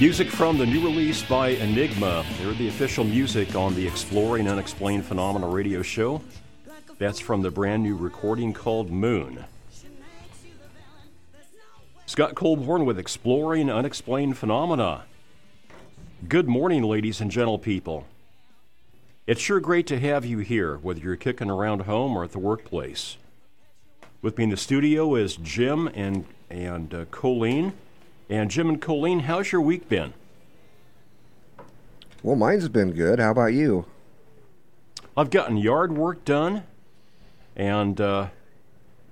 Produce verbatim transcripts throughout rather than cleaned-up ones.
Music from the new release by Enigma. They're the official music on the Exploring Unexplained Phenomena radio show. That's from the brand new recording called Moon. Scott Colborn with Exploring Unexplained Phenomena. Good morning, ladies and gentle people. It's sure great to have you here, whether you're kicking around home or at the workplace. With me in the studio is Jim and, and uh, Colleen. And Jim and Colleen, how's your week been? Well, mine's been good. How about you? I've gotten yard work done, and uh,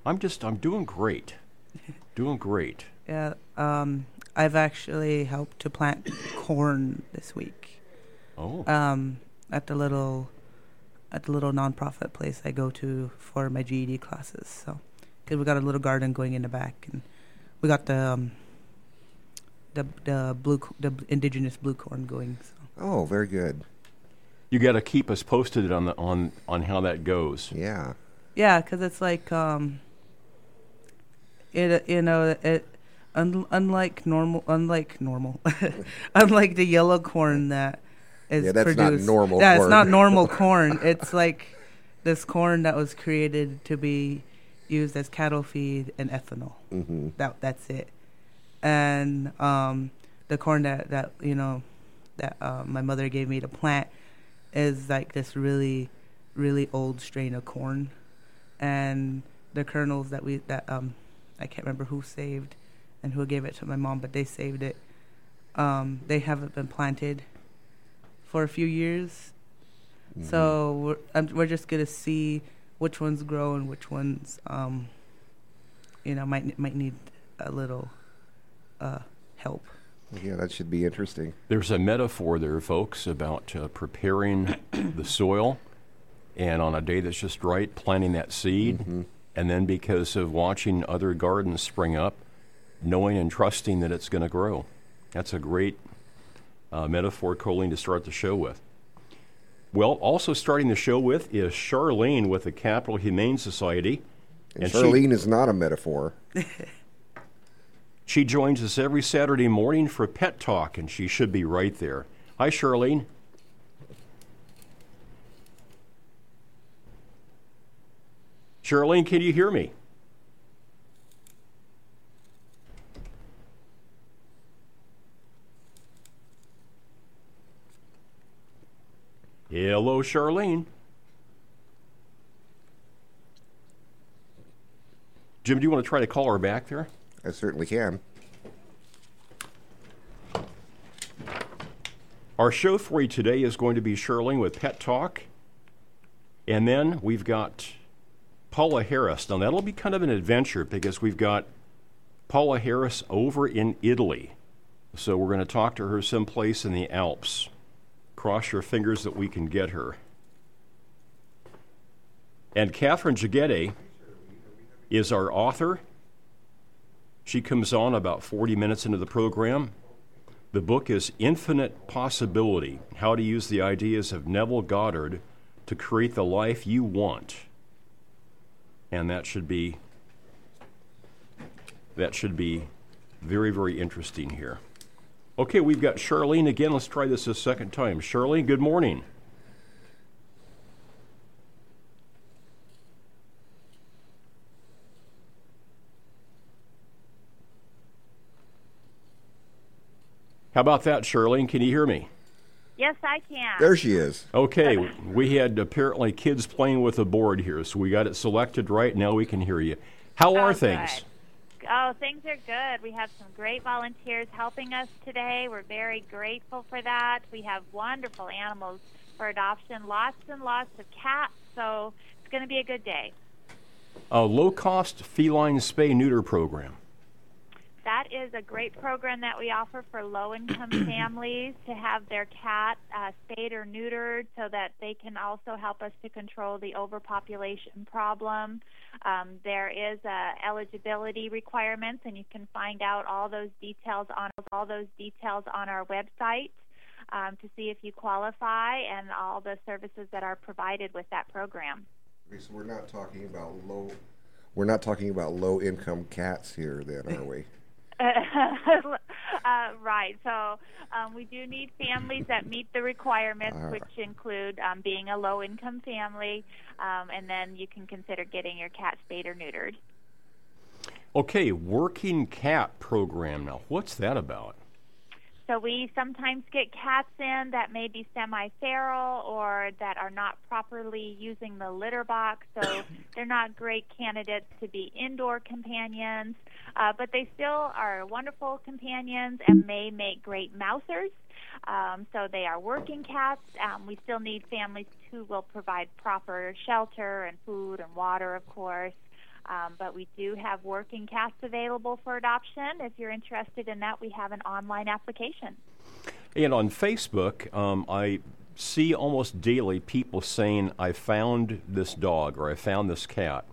I'm just, I'm doing great. Doing great. Yeah, um, I've actually helped to plant corn this week. Oh. Um, at the little, at the little nonprofit place I go to for my G E D classes. So, because we got a little garden going in the back, and we got the... Um, The the blue the indigenous blue corn going. So. Oh, very good. You got to keep us posted on the on, on how that goes. Yeah. Yeah, because it's like um. It you know it un, unlike normal unlike normal unlike the yellow corn that is yeah that's produced, not normal. That's corn. not normal corn. It's like this corn that was created to be used as cattle feed and ethanol. Mm-hmm. That that's it. And um, the corn that, that you know that uh, my mother gave me to plant is like this really, really old strain of corn, and the kernels that we that um, I can't remember who saved and who gave it to my mom, but they saved it. Um, they haven't been planted for a few years, mm-hmm. so we're I'm, we're just gonna see which ones grow and which ones um, you know might might need a little. Uh, help. Yeah, that should be interesting. There's a metaphor there, folks, about uh, preparing the soil, and on a day that's just right, planting that seed, mm-hmm. and then because of watching other gardens spring up, knowing and trusting that it's going to grow. That's a great uh, metaphor, Colleen, to start the show with. Well, also starting the show with is Charlene with the Capital Humane Society. And, and Charlene she- is not a metaphor. She joins us every Saturday morning for Pet Talk, and she should be right there. Hi, Charlene. Charlene, can you hear me? Hello, Charlene. Jim, do you want to try to call her back there? I certainly can. Our show for you today is going to be Shirley with Pet Talk. And then we've got Paula Harris. Now, that'll be kind of an adventure because we've got Paula Harris over in Italy. So we're going to talk to her someplace in the Alps. Cross your fingers that we can get her. And Katherine Jegede is our author. She comes on about forty minutes into the program. The book is Infinite Possibility, How to Use the Ideas of Neville Goddard to Create the Life You Want. And that should be that should be very, very interesting here. Okay, we've got Charlene again. Let's try this a second time. Charlene, good morning. How about that, Charlene? Can you hear me? Yes, I can. There she is. Okay, we had apparently kids playing with a board here, so we got it selected right. Now we can hear you. How are oh, things? Good. Oh, things are good. We have some great volunteers helping us today. We're very grateful for that. We have wonderful animals for adoption, lots and lots of cats, so it's going to be a good day. A low-cost feline spay-neuter program. That is a great program that we offer for low-income families to have their cat uh, spayed or neutered so that they can also help us to control the overpopulation problem. Um, there is uh, eligibility requirements, and you can find out all those details on all those details on our website um, to see if you qualify and all the services that are provided with that program. Okay, so we're not talking about low. We're not talking about low-income cats here, then, are we? Uh, right. So um, we do need families that meet the requirements, which include um, being a low-income family, um, and then you can consider getting your cat spayed or neutered. Okay, working cat program. Now, what's that about? So we sometimes get cats in that may be semi-feral or that are not properly using the litter box, so they're not great candidates to be indoor companions, uh, but they still are wonderful companions and may make great mousers. Um, so they are working cats. Um, we still need families who will provide proper shelter and food and water, of course. Um, but we do have working cats available for adoption. If you're interested in that, we have an online application. And on Facebook, um, I see almost daily people saying, I found this dog or I found this cat.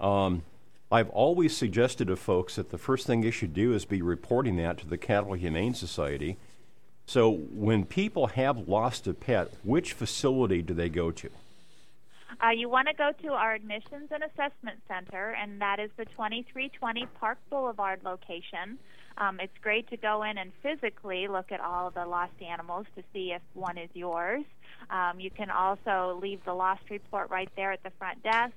Um, I've always suggested to folks that the first thing they should do is be reporting that to the Capital Humane Society. So when people have lost a pet, which facility do they go to? Uh, you want to go to our Admissions and Assessment Center, and that is the twenty-three twenty Park Boulevard location. Um, it's great to go in and physically look at all of the lost animals to see if one is yours. Um, you can also leave the lost report right there at the front desk.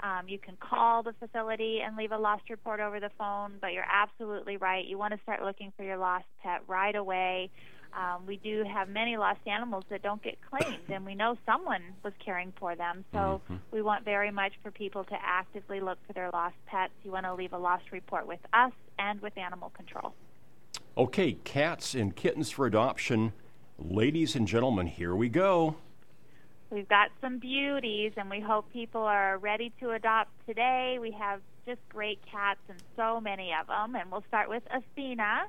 Um, you can call the facility and leave a lost report over the phone, but you're absolutely right. You want to start looking for your lost pet right away. Um, we do have many lost animals that don't get claimed, and we know someone was caring for them. So mm-hmm. we want very much for people to actively look for their lost pets. You want to leave a lost report with us and with animal control. Okay, cats and kittens for adoption. Ladies and gentlemen, here we go. We've got some beauties, and we hope people are ready to adopt today. We have just great cats and so many of them, and we'll start with Athena.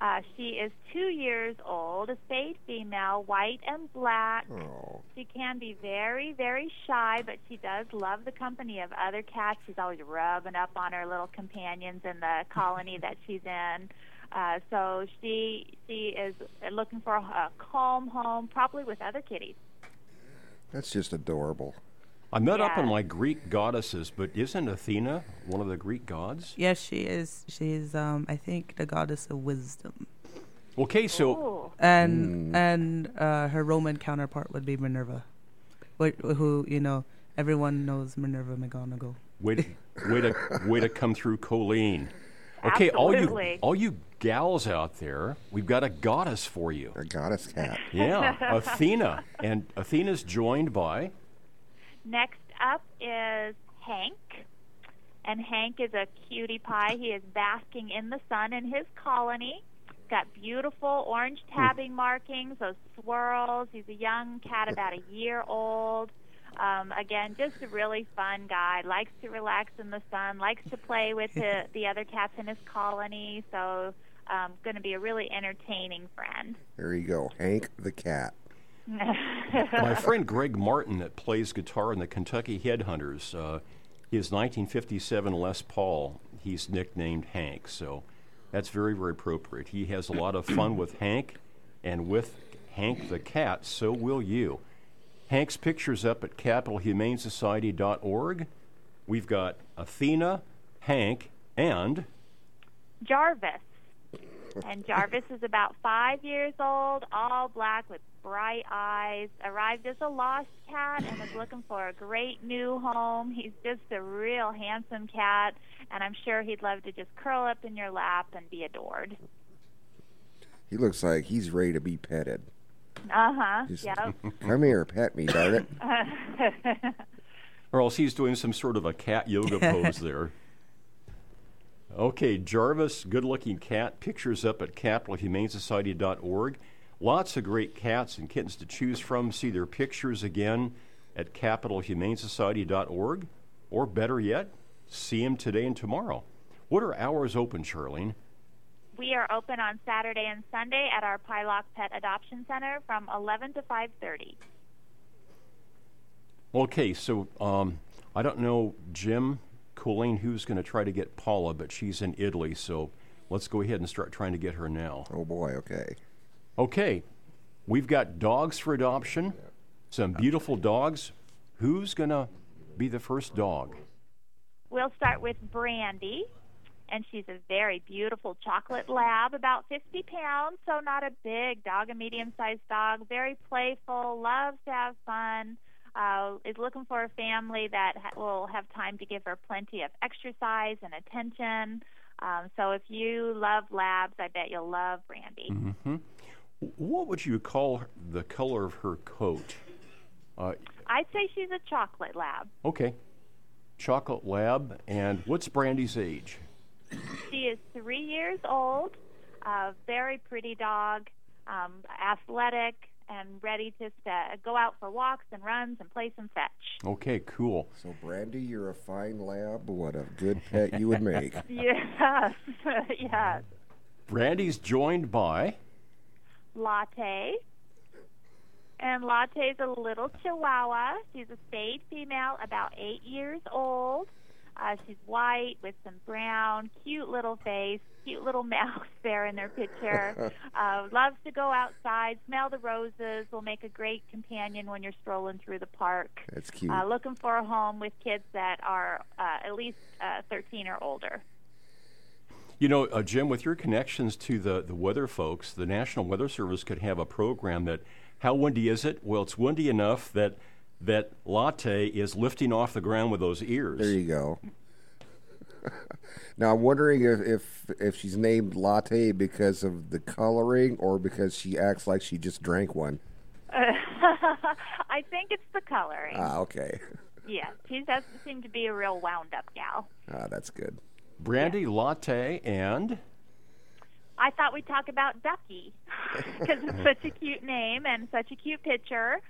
Uh, she is two years old, a spayed female, white and black. Oh. She can be very, very shy, but she does love the company of other cats. She's always rubbing up on her little companions in the colony that she's in. Uh, so she she is looking for a calm home, probably with other kitties. That's just adorable. I'm not yeah. up on my Greek goddesses, but isn't Athena one of the Greek gods? Yes, she is. She's, um, I think, the goddess of wisdom. Okay, so... Ooh. And mm. and uh, her Roman counterpart would be Minerva, wh- who, you know, everyone knows Minerva McGonagall. Way to, way to, way to come through, Colleen. Okay, Absolutely. all you all you gals out there, we've got a goddess for you. A goddess cat. Yeah, Athena. And Athena's joined by... Next up is Hank, and Hank is a cutie pie. He is basking in the sun in his colony. He's got beautiful orange tabbing markings, those swirls. He's a young cat, about a year old. Um, again, just a really fun guy. Likes to relax in the sun, likes to play with the, the other cats in his colony, so um, going to be a really entertaining friend. There you go, Hank the cat. My friend Greg Martin that plays guitar in the Kentucky Headhunters, uh, his nineteen fifty-seven Les Paul, he's nicknamed Hank, so that's very, very appropriate. He has a lot of fun with Hank, and with Hank the cat, so will you. Hank's picture's up at capital humane society dot org. We've got Athena, Hank, and... Jarvis. And Jarvis is about five years old, all black with bright eyes, arrived as a lost cat and was looking for a great new home. He's just a real handsome cat, and I'm sure he'd love to just curl up in your lap and be adored. He looks like he's ready to be petted. Uh-huh, just yep. Come here, pet me, darn it. Or else he's doing some sort of a cat yoga pose there. Okay, Jarvis, good-looking cat. Pictures up at capital humane society dot org. Lots of great cats and kittens to choose from. See their pictures again at capital humane society dot org. Or better yet, see them today and tomorrow. What are hours open, Charlene? We are open on Saturday and Sunday at our Pillock Pet Adoption Center from eleven to five thirty. Okay, so um, I don't know, Jim... Colleen, who's going to try to get Paula, but she's in Italy, so let's go ahead and start trying to get her now. Oh, boy, okay. Okay, we've got dogs for adoption, some beautiful dogs. Who's going to be the first dog? We'll start with Brandy, and she's a very beautiful chocolate lab, about fifty pounds, so not a big dog, a medium-sized dog, very playful, loves to have fun, uh, is looking for a family that ha- will have time to give her plenty of exercise and attention. Um, so if you love labs, I bet you'll love Brandy. Mm-hmm. What would you call the color of her coat? Uh, I'd say she's a chocolate lab. Okay. Chocolate lab. And what's Brandy's age? She is three years old, a very pretty dog, um, athletic, and ready to uh, go out for walks and runs and play some fetch. Okay, cool. So, Brandy, you're a fine lab. What a good pet you would make. Yes, yes. Brandy's joined by? Latte. And Latte's a little Chihuahua. She's a spayed female, about eight years old. Uh, she's white with some brown, cute little face, cute little mouth there in their picture. Uh, loves to go outside, smell the roses, will make a great companion when you're strolling through the park. That's cute. Uh, looking for a home with kids that are uh, at least uh, thirteen or older. You know, uh, Jim, with your connections to the, the weather folks, the National Weather Service could have a program that, how windy is it? Well, it's windy enough that that Latte is lifting off the ground with those ears. There you go. Now, I'm wondering if, if if she's named Latte because of the coloring or because she acts like she just drank one. Uh, I think it's the coloring. Ah, okay. Yeah, she does seem to be a real wound-up gal. Ah, that's good. Brandy, yeah. Latte, and... I thought we'd talk about Ducky because it's such a cute name and such a cute picture.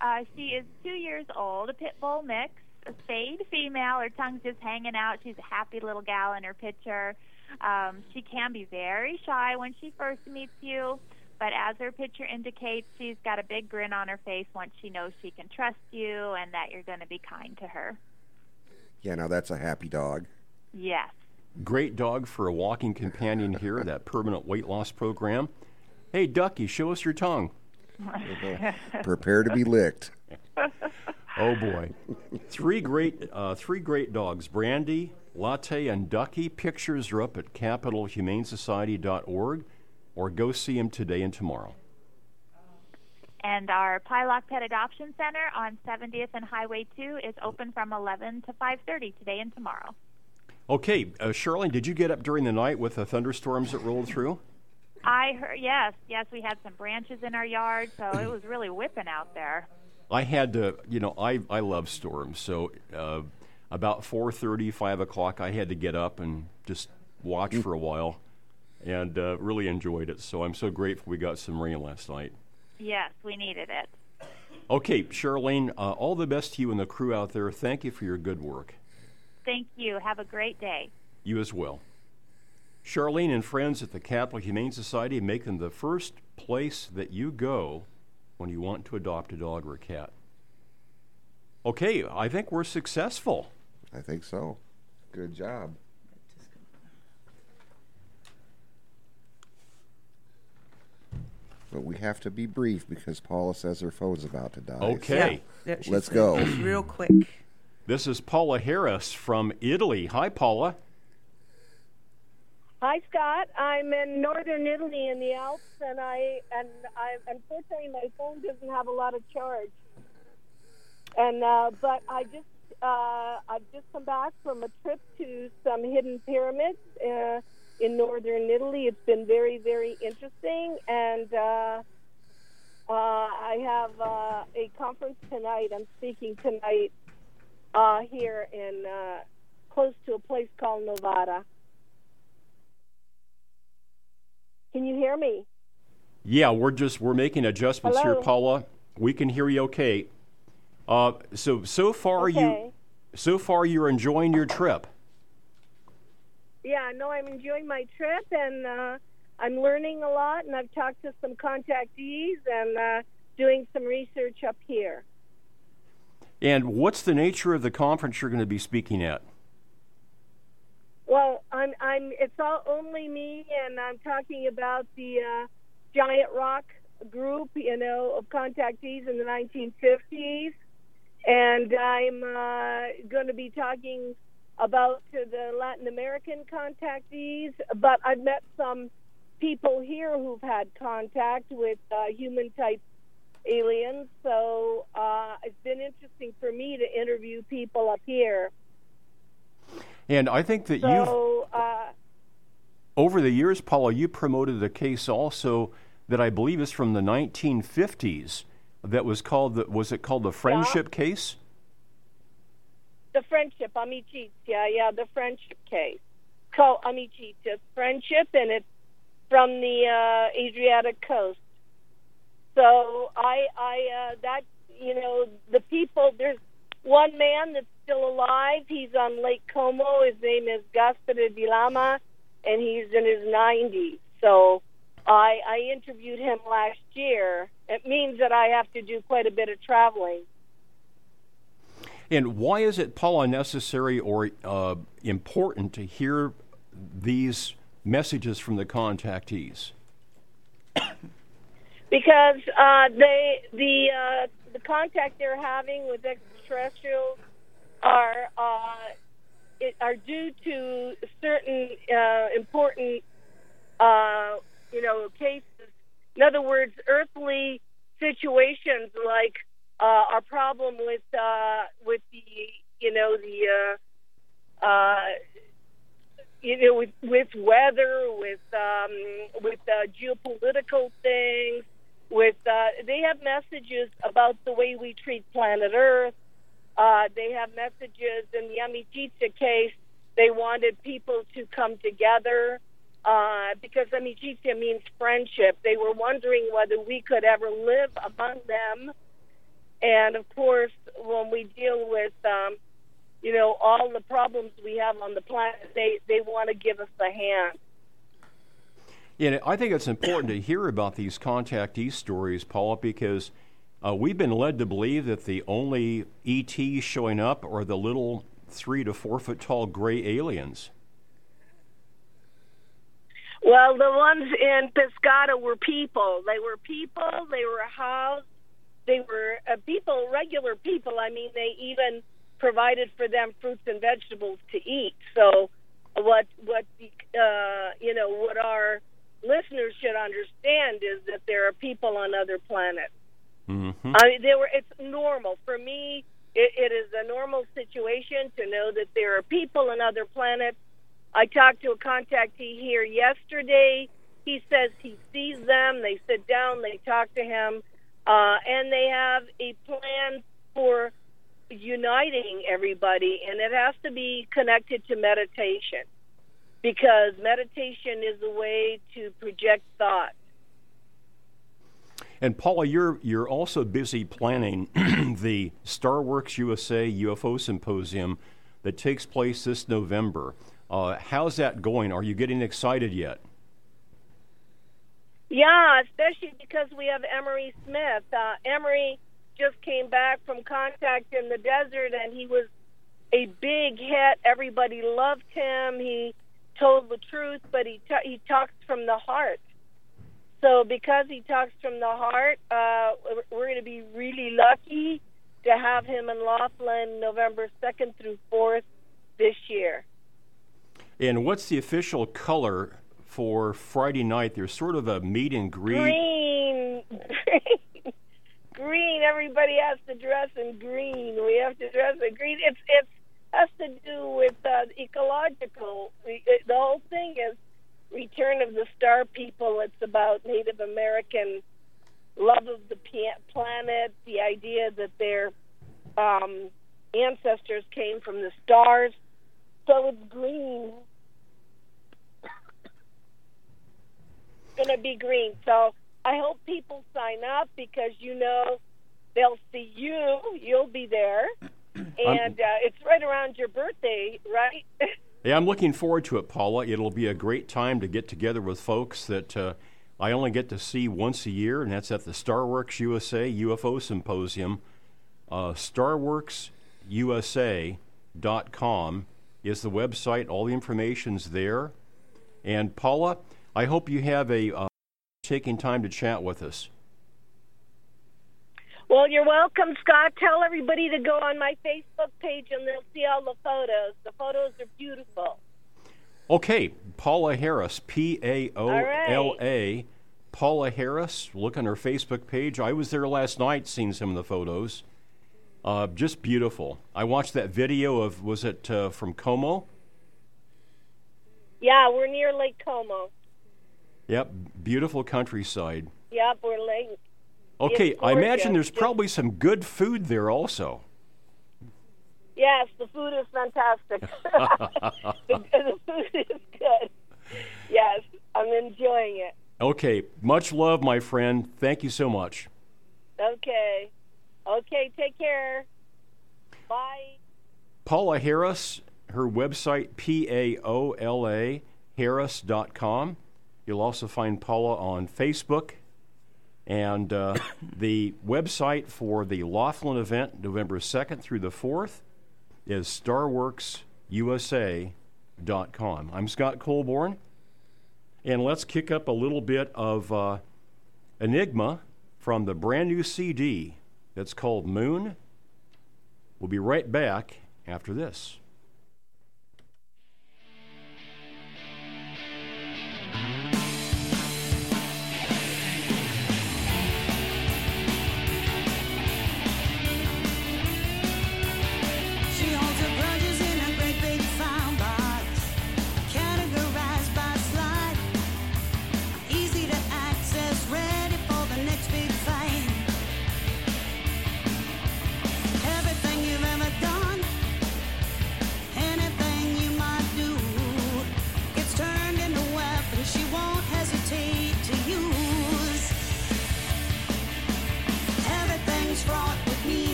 Uh, she is two years old, a pit bull mix, a spayed female. Her tongue's just hanging out. She's a happy little gal in her picture. Um, she can be very shy when she first meets you, but as her picture indicates, she's got a big grin on her face once she knows she can trust you and that you're going to be kind to her. Yeah, now that's a happy dog. Yes. Great dog for a walking companion here, that permanent weight loss program. Hey, Ducky, show us your tongue. Prepare to be licked. Oh boy, three great, uh, three great dogs: Brandy, Latte, and Ducky. Pictures are up at capital humane society dot org, or go see them today and tomorrow. And our Pillock Pet Adoption Center on seventieth and Highway two is open from eleven to five thirty today and tomorrow. Okay, uh, Charlene, did you get up during the night with the thunderstorms that rolled through? I heard, yes, yes, we had some branches in our yard, so it was really whipping out there. I had to, you know, I, I love storms, so uh, about four thirty, five o'clock, I had to get up and just watch for a while, and uh, really enjoyed it, so I'm so grateful we got some rain last night. Yes, we needed it. Okay, Charlene, uh, all the best to you and the crew out there. Thank you for your good work. Thank you. Have a great day. You as well. Charlene and friends at the Capital Humane Society make them the first place that you go when you want to adopt a dog or a cat. Okay, I think we're successful. I think so. Good job. But we have to be brief because Paula says her phone's about to die. Okay. So yeah. Let's go. Real quick. This is Paula Harris from Italy. Hi, Paula. Hi, Scott. I'm in northern Italy in the Alps, and I and I unfortunately my phone doesn't have a lot of charge. And uh, but I just uh, I've just come back from a trip to some hidden pyramids uh, in northern Italy. It's been very very interesting, and uh, uh, I have uh, a conference tonight. I'm speaking tonight uh, here in uh, close to a place called Novara. Can you hear me? Yeah, we're just we're making adjustments. Hello? Here, Paula. We can hear you okay. Uh, so so far okay. you so far you're enjoying your trip. Yeah, no, I'm enjoying my trip, and uh, I'm learning a lot, and I've talked to some contactees and uh, doing some research up here. And what's the nature of the conference you're going to be speaking at? Well, I'm, I'm, it's all only me, and I'm talking about the uh, giant rock group, you know, of contactees in the nineteen fifties. And I'm uh, going to be talking about the Latin American contactees, but I've met some people here who've had contact with uh, human-type aliens, so uh, it's been interesting for me to interview people up here. And I think that so, you've, uh, over the years, Paula, you promoted a case also that I believe is from the nineteen fifties that was called, the, was it called the Friendship yeah. case? The Friendship, Amicizia, yeah, the Friendship case. It's called Amicizia, Friendship, and it's from the uh, Adriatic coast. So I, I, uh, that, you know, the people, there's one man that's still alive. He's on Lake Como. His name is Gaspare Di Lama, and he's in his nineties. So I, I interviewed him last year. It means that I have to do quite a bit of traveling. And why is it, Paula, necessary or uh, important to hear these messages from the contactees? Because uh, they, the uh, the contact they're having with extraterrestrials are uh, it, are due to certain uh, important uh, you know cases. In other words, earthly situations like uh, our problem with uh, with the you know the uh, uh, you know with, with weather, with um, with uh, geopolitical things. With uh, they have messages about the way we treat planet Earth. Uh, they have messages in the Amicizia case. They wanted people to come together uh, because Amicizia means friendship. They were wondering whether we could ever live among them. And, of course, when we deal with, um, you know, all the problems we have on the planet, they, they want to give us a hand. And I think it's important to hear about these contactee stories, Paula, because uh, we've been led to believe that the only E Ts showing up are the little three to four foot tall gray aliens. Well, the ones in Pescara were people. They were people. They were housed. They were uh, people, regular people. I mean, they even provided for them fruits and vegetables to eat. So, what what uh, you know, what our listeners should understand is that there are people on other planets. Mm-hmm. I mean, they were, it's normal. For me, it, it is a normal situation to know that there are people on other planets. I talked to a contactee here yesterday. He says he sees them. They sit down. They talk to him. Uh, and they have a plan for uniting everybody, and it has to be connected to meditation, because meditation is a way to project thought. And Paula, you're you're also busy planning the StarWorks U S A U F O Symposium that takes place this November. Uh, how's that going? Are you getting excited yet? Yeah, especially because we have Emery Smith. Uh, Emery just came back from contact in the desert, and he was a big hit. Everybody loved him. He told the truth, but he t- he talks from the heart. So because he talks from the heart, uh, we're going to be really lucky to have him in Laughlin November second through fourth this year. And what's the official color for Friday night? There's sort of a meet and greet. Green. Green. Green. Everybody has to dress in green. We have to dress in green. It's it's has to do with uh, ecological. The whole thing is Return of the Star People. It's about Native American love of the planet, the idea that their um, ancestors came from the stars. So it's green. It's going to be green. So I hope people sign up, because, you know, they'll see you. You'll be there. And uh, it's right around your birthday, right? Yeah, I'm looking forward to it, Paula. It'll be a great time to get together with folks that uh, I only get to see once a year, and that's at the StarWorks U S A U F O Symposium. Uh, Star Works U S A dot com is the website. All the information's there. And, Paula, I hope you have a uh, taking time to chat with us. Well, you're welcome, Scott. Tell everybody to go on my Facebook page and they'll see all the photos. The photos are beautiful. Okay, Paula Harris, P A O L A. Right. Paula Harris, look on her Facebook page. I was there last night, seeing some of the photos. Uh, just beautiful. I watched that video of, was it uh, from Como? Yeah, we're near Lake Como. Yep, beautiful countryside. Yep, we're late. Okay, I imagine there's probably some good food there also. Yes, the food is fantastic. the, the food is good. Yes, I'm enjoying it. Okay, much love, my friend. Thank you so much. Okay. Okay, take care. Bye. Paula Harris, her website, P A O L A, harris dot com. You'll also find Paula on Facebook. And uh, the website for the Laughlin event, November second through the fourth, is star works u s a dot com. I'm Scott Colborn, and let's kick up a little bit of uh, Enigma from the brand new C D that's called Moon. We'll be right back after this.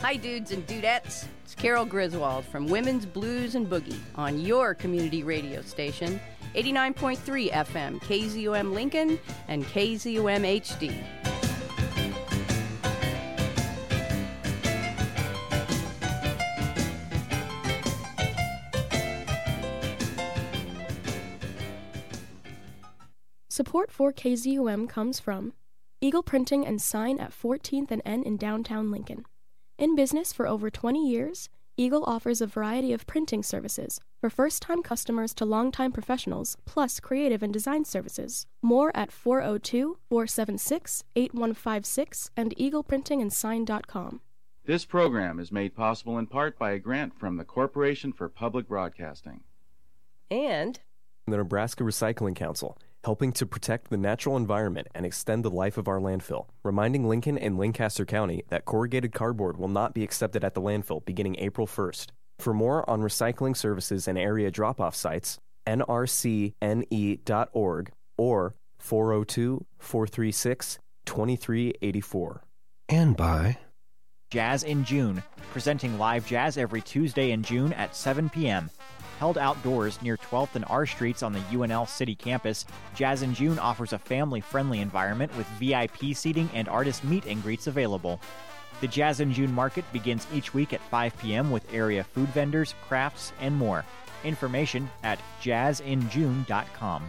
Hi, dudes and dudettes. It's Carol Griswold from Women's Blues and Boogie on your community radio station, eighty-nine point three F M, K Z U M Lincoln and K Z U M H D. Support for K Z U M comes from Eagle Printing and Sign at fourteenth and N in downtown Lincoln. In business for over twenty years, Eagle offers a variety of printing services for first-time customers to long-time professionals, plus creative and design services. More at four oh two, four seven six, eight one five six and eagle printing and sign dot com. This program is made possible in part by a grant from the Corporation for Public Broadcasting. And the Nebraska Recycling Council, helping to protect the natural environment and extend the life of our landfill, reminding Lincoln and Lancaster County that corrugated cardboard will not be accepted at the landfill beginning April first. For more on recycling services and area drop-off sites, n r c n e dot org or four oh two, four three six, two three eight four. And by Jazz in June, presenting live jazz every Tuesday in June at seven p.m., held outdoors near twelfth and R Streets on the U N L City campus, Jazz in June offers a family-friendly environment with V I P seating and artist meet and greets available. The Jazz in June market begins each week at five p.m. with area food vendors, crafts, and more. Information at jazz in june dot com.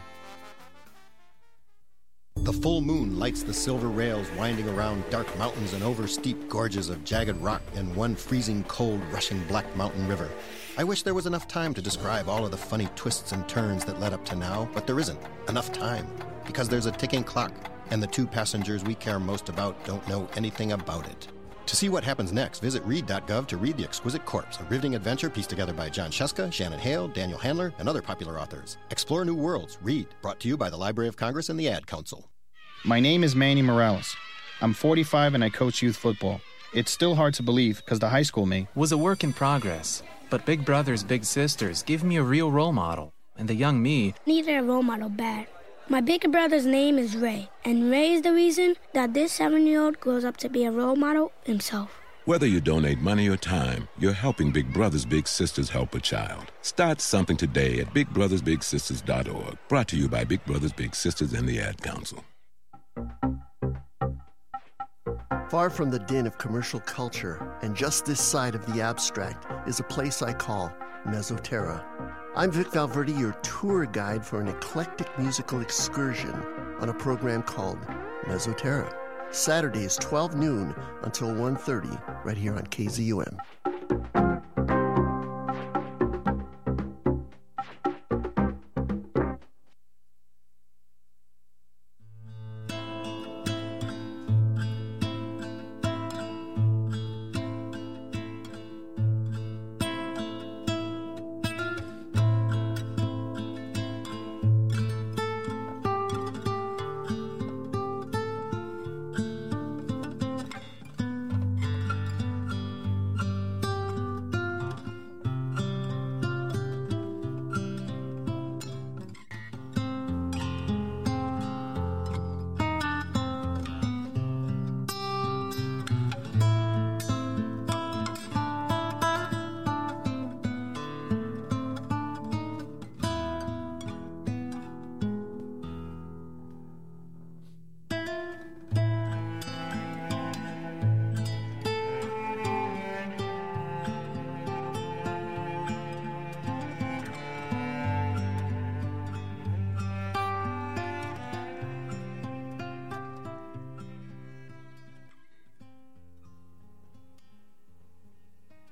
The full moon lights the silver rails winding around dark mountains and over steep gorges of jagged rock and one freezing cold rushing black mountain river. I wish there was enough time to describe all of the funny twists and turns that led up to now, but there isn't enough time, because there's a ticking clock, and the two passengers we care most about don't know anything about it. To see what happens next, visit read dot gov to read The Exquisite Corpse, a riveting adventure pieced together by John Sheska, Shannon Hale, Daniel Handler, and other popular authors. Explore new worlds. Read. Brought to you by the Library of Congress and the Ad Council. My name is Manny Morales. I'm forty-five and I coach youth football. It's still hard to believe, because the high school me was a work in progress. But Big Brothers Big Sisters give me a real role model, and the young me needed a role model bad. My big brother's name is Ray, and Ray is the reason that this seven-year-old grows up to be a role model himself. Whether you donate money or time, you're helping Big Brothers Big Sisters help a child. Start something today at big brothers big sisters dot org. Brought to you by Big Brothers Big Sisters and the Ad Council. Far from the din of commercial culture, and just this side of the abstract, is a place I call Mesoterra. I'm Vic Valverde, your tour guide for an eclectic musical excursion on a program called Mesoterra. Saturdays, twelve noon until one thirty, right here on K Z U M.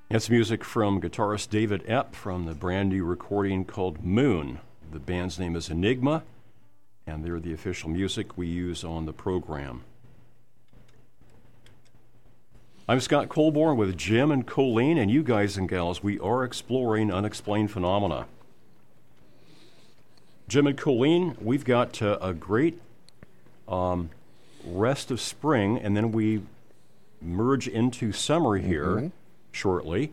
That's music from guitarist David Epp from the brand new recording called Moon. The band's name is Enigma, and they're the official music we use on the program. I'm Scott Colborn with Jim and Colleen, and you guys and gals, we are exploring unexplained phenomena. Jim and Colleen, we've got uh, a great um, rest of spring, and then we merge into summer here. Mm-hmm. Shortly.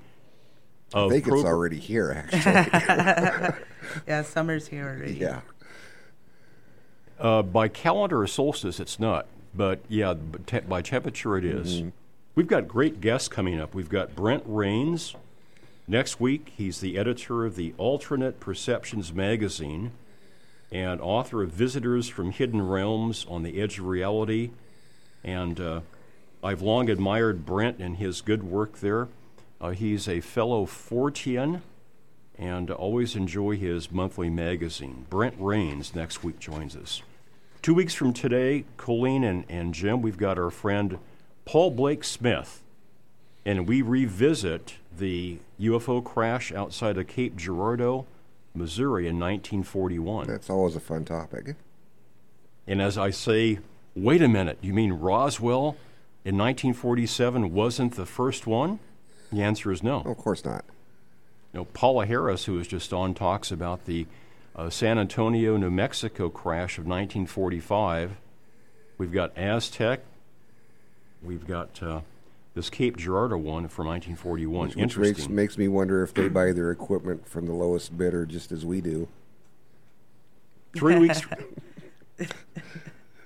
I think pro- it's already here, actually. Yeah, summer's here already. Yeah. Uh, by calendar or solstice, it's not. But, yeah, te- by temperature, it is. Mm-hmm. We've got great guests coming up. We've got Brent Rains. Next week, he's the editor of the Alternate Perceptions magazine and author of Visitors from Hidden Realms on the Edge of Reality. And uh, I've long admired Brent and his good work there. Uh, he's a fellow Fortean, and always enjoy his monthly magazine. Brent Rains next week joins us. Two weeks from today, Colleen and, and Jim, we've got our friend Paul Blake Smith, and we revisit the U F O crash outside of Cape Girardeau, Missouri in nineteen forty-one. That's always a fun topic. And as I say, wait a minute, you mean Roswell in nineteen forty-seven wasn't the first one? The answer is no. Of course not. You know, Paula Harris, who was just on, talks about the uh, San Antonio, New Mexico crash of nineteen forty-five. We've got Aztec. We've got uh, this Cape Girardeau one from nineteen forty-one. Which, which Interesting. Makes, makes me wonder if they buy their equipment from the lowest bidder just as we do. Three weeks...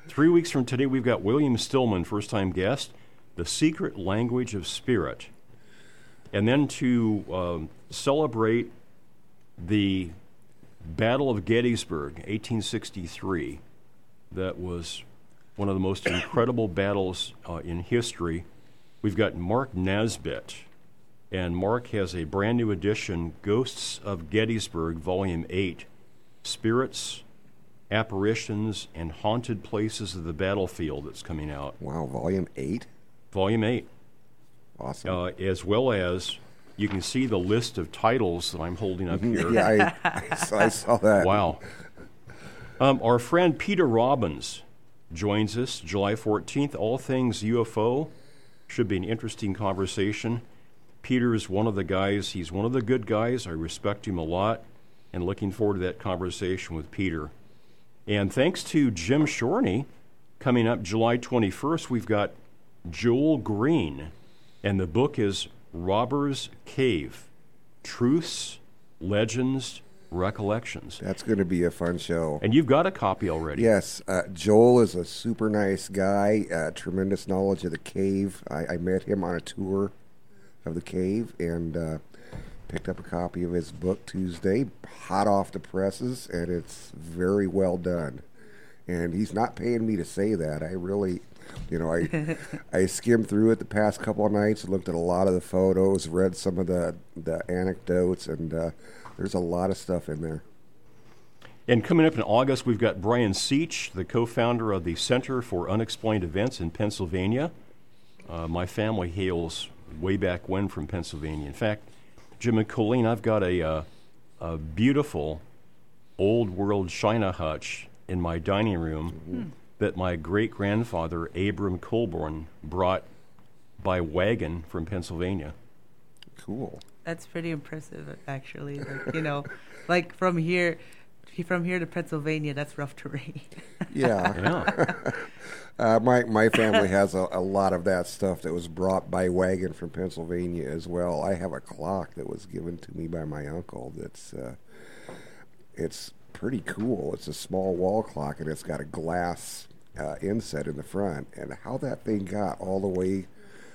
Three weeks from today, we've got William Stillman, first-time guest, The Secret Language of Spirit. And then to um, celebrate the Battle of Gettysburg, eighteen sixty-three, that was one of the most incredible battles uh, in history, we've got Mark Nesbitt. And Mark has a brand-new edition, Ghosts of Gettysburg, Volume eight, Spirits, Apparitions and Haunted Places of the Battlefield that's coming out. Wow, Volume eight? Volume eight. Awesome. Uh, as well as, you can see the list of titles that I'm holding up here. Yeah, I, I, saw, I saw that. Wow. Um, our friend Peter Robbins joins us July fourteenth. All things U F O. Should be an interesting conversation. Peter is one of the guys. He's one of the good guys. I respect him a lot. And looking forward to that conversation with Peter. And thanks to Jim Shorney, coming up July twenty-first, we've got Joel Green, and the book is Robber's Cave, Truths, Legends, Recollections. That's going to be a fun show. And you've got a copy already. Yes. Uh, Joel is a super nice guy, uh, tremendous knowledge of the cave. I, I met him on a tour of the cave and uh, picked up a copy of his book Tuesday, hot off the presses, and it's very well done. And he's not paying me to say that. I really... You know, I I skimmed through it the past couple of nights, looked at a lot of the photos, read some of the, the anecdotes, and uh, there's a lot of stuff in there. And coming up in August, we've got Brian Seach, the co-founder of the Center for Unexplained Events in Pennsylvania. Uh, my family hails way back when from Pennsylvania. In fact, Jim and Colleen, I've got a, uh, a beautiful old-world China hutch in my dining room. Mm-hmm. That my great-grandfather, Abram Colborn, brought by wagon from Pennsylvania. Cool. That's pretty impressive, actually. Like, you know, like from here from here to Pennsylvania, that's rough terrain. Yeah. Yeah. uh, my, my family has a, a lot of that stuff that was brought by wagon from Pennsylvania as well. I have a clock that was given to me by my uncle that's... Uh, it's... pretty cool. It's a small wall clock, and it's got a glass uh, inset in the front. And how that thing got all the way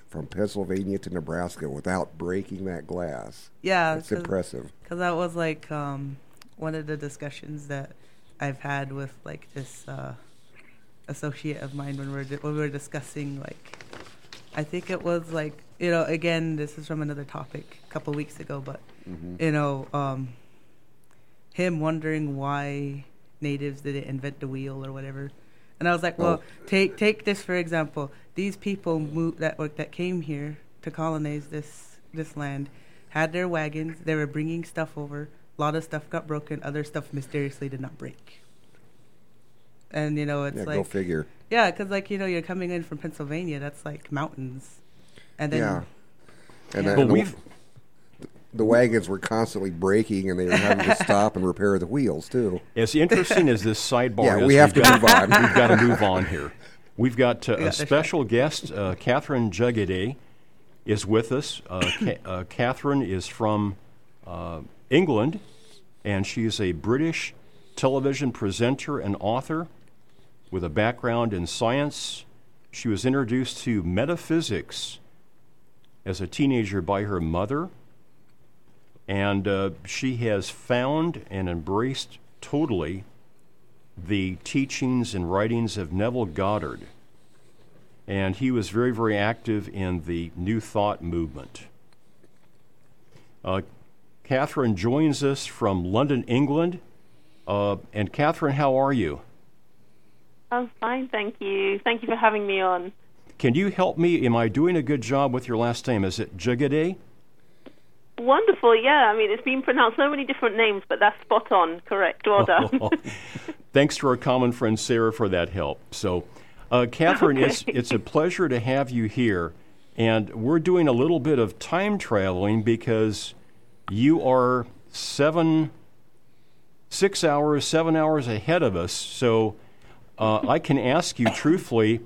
from Pennsylvania to Nebraska without breaking that glass. Yeah. It's impressive. Because that was like um, one of the discussions that I've had with like this uh, associate of mine when we, were di- when we were discussing like, I think it was like, you know, again, this is from another topic a couple weeks ago, but, mm-hmm. you know, um, him wondering why natives didn't invent the wheel or whatever, and I was like, "Well, oh. take take this for example. These people moved, that that came here to colonize this this land, had their wagons. They were bringing stuff over. A lot of stuff got broken. Other stuff mysteriously did not break. And you know, it's yeah, like go figure. Yeah, because like you know, you're coming in from Pennsylvania. That's like mountains, and then yeah, and yeah. Then we've. The wagons were constantly breaking, and they were having to stop and repair the wheels, too. As interesting as this sidebar yeah, is, we have to got, move on. We've got to move on here. We've got uh, a special guest. Uh, Katherine Jegede is with us. Uh, Ka- uh, Katherine is from uh, England, and she is a British television presenter and author with a background in science. She was introduced to metaphysics as a teenager by her mother. And uh, she has found and embraced totally the teachings and writings of Neville Goddard. And he was very, very active in the New Thought movement. Uh, Katherine joins us from London, England. Uh, and Katherine, how are you? I'm fine, thank you. Thank you for having me on. Can you help me? Am I doing a good job with your last name? Is it Jegede? Wonderful, yeah. I mean, it's been pronounced so many different names, but that's spot on, correct, well done. Thanks to our common friend Sarah for that help. So, uh, Katherine, okay. it's, it's a pleasure to have you here, and we're doing a little bit of time traveling because you are seven, six hours, seven hours ahead of us. So, uh, I can ask you truthfully,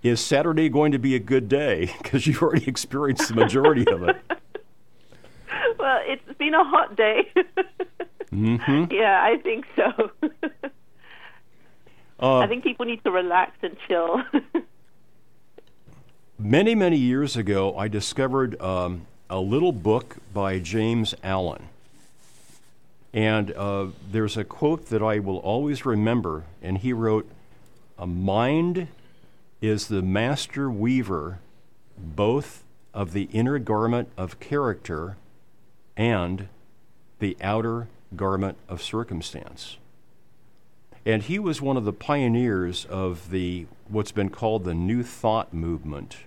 is Saturday going to be a good day? Because you've already experienced the majority of it. Well, it's been a hot day. mm-hmm. Yeah, I think so. uh, I think people need to relax and chill. Many, many years ago, I discovered um, a little book by James Allen. And uh, there's a quote that I will always remember, and he wrote, "A mind is the master weaver both of the inner garment of character and the outer garment of circumstance." And he was one of the pioneers of the what's been called the New Thought movement.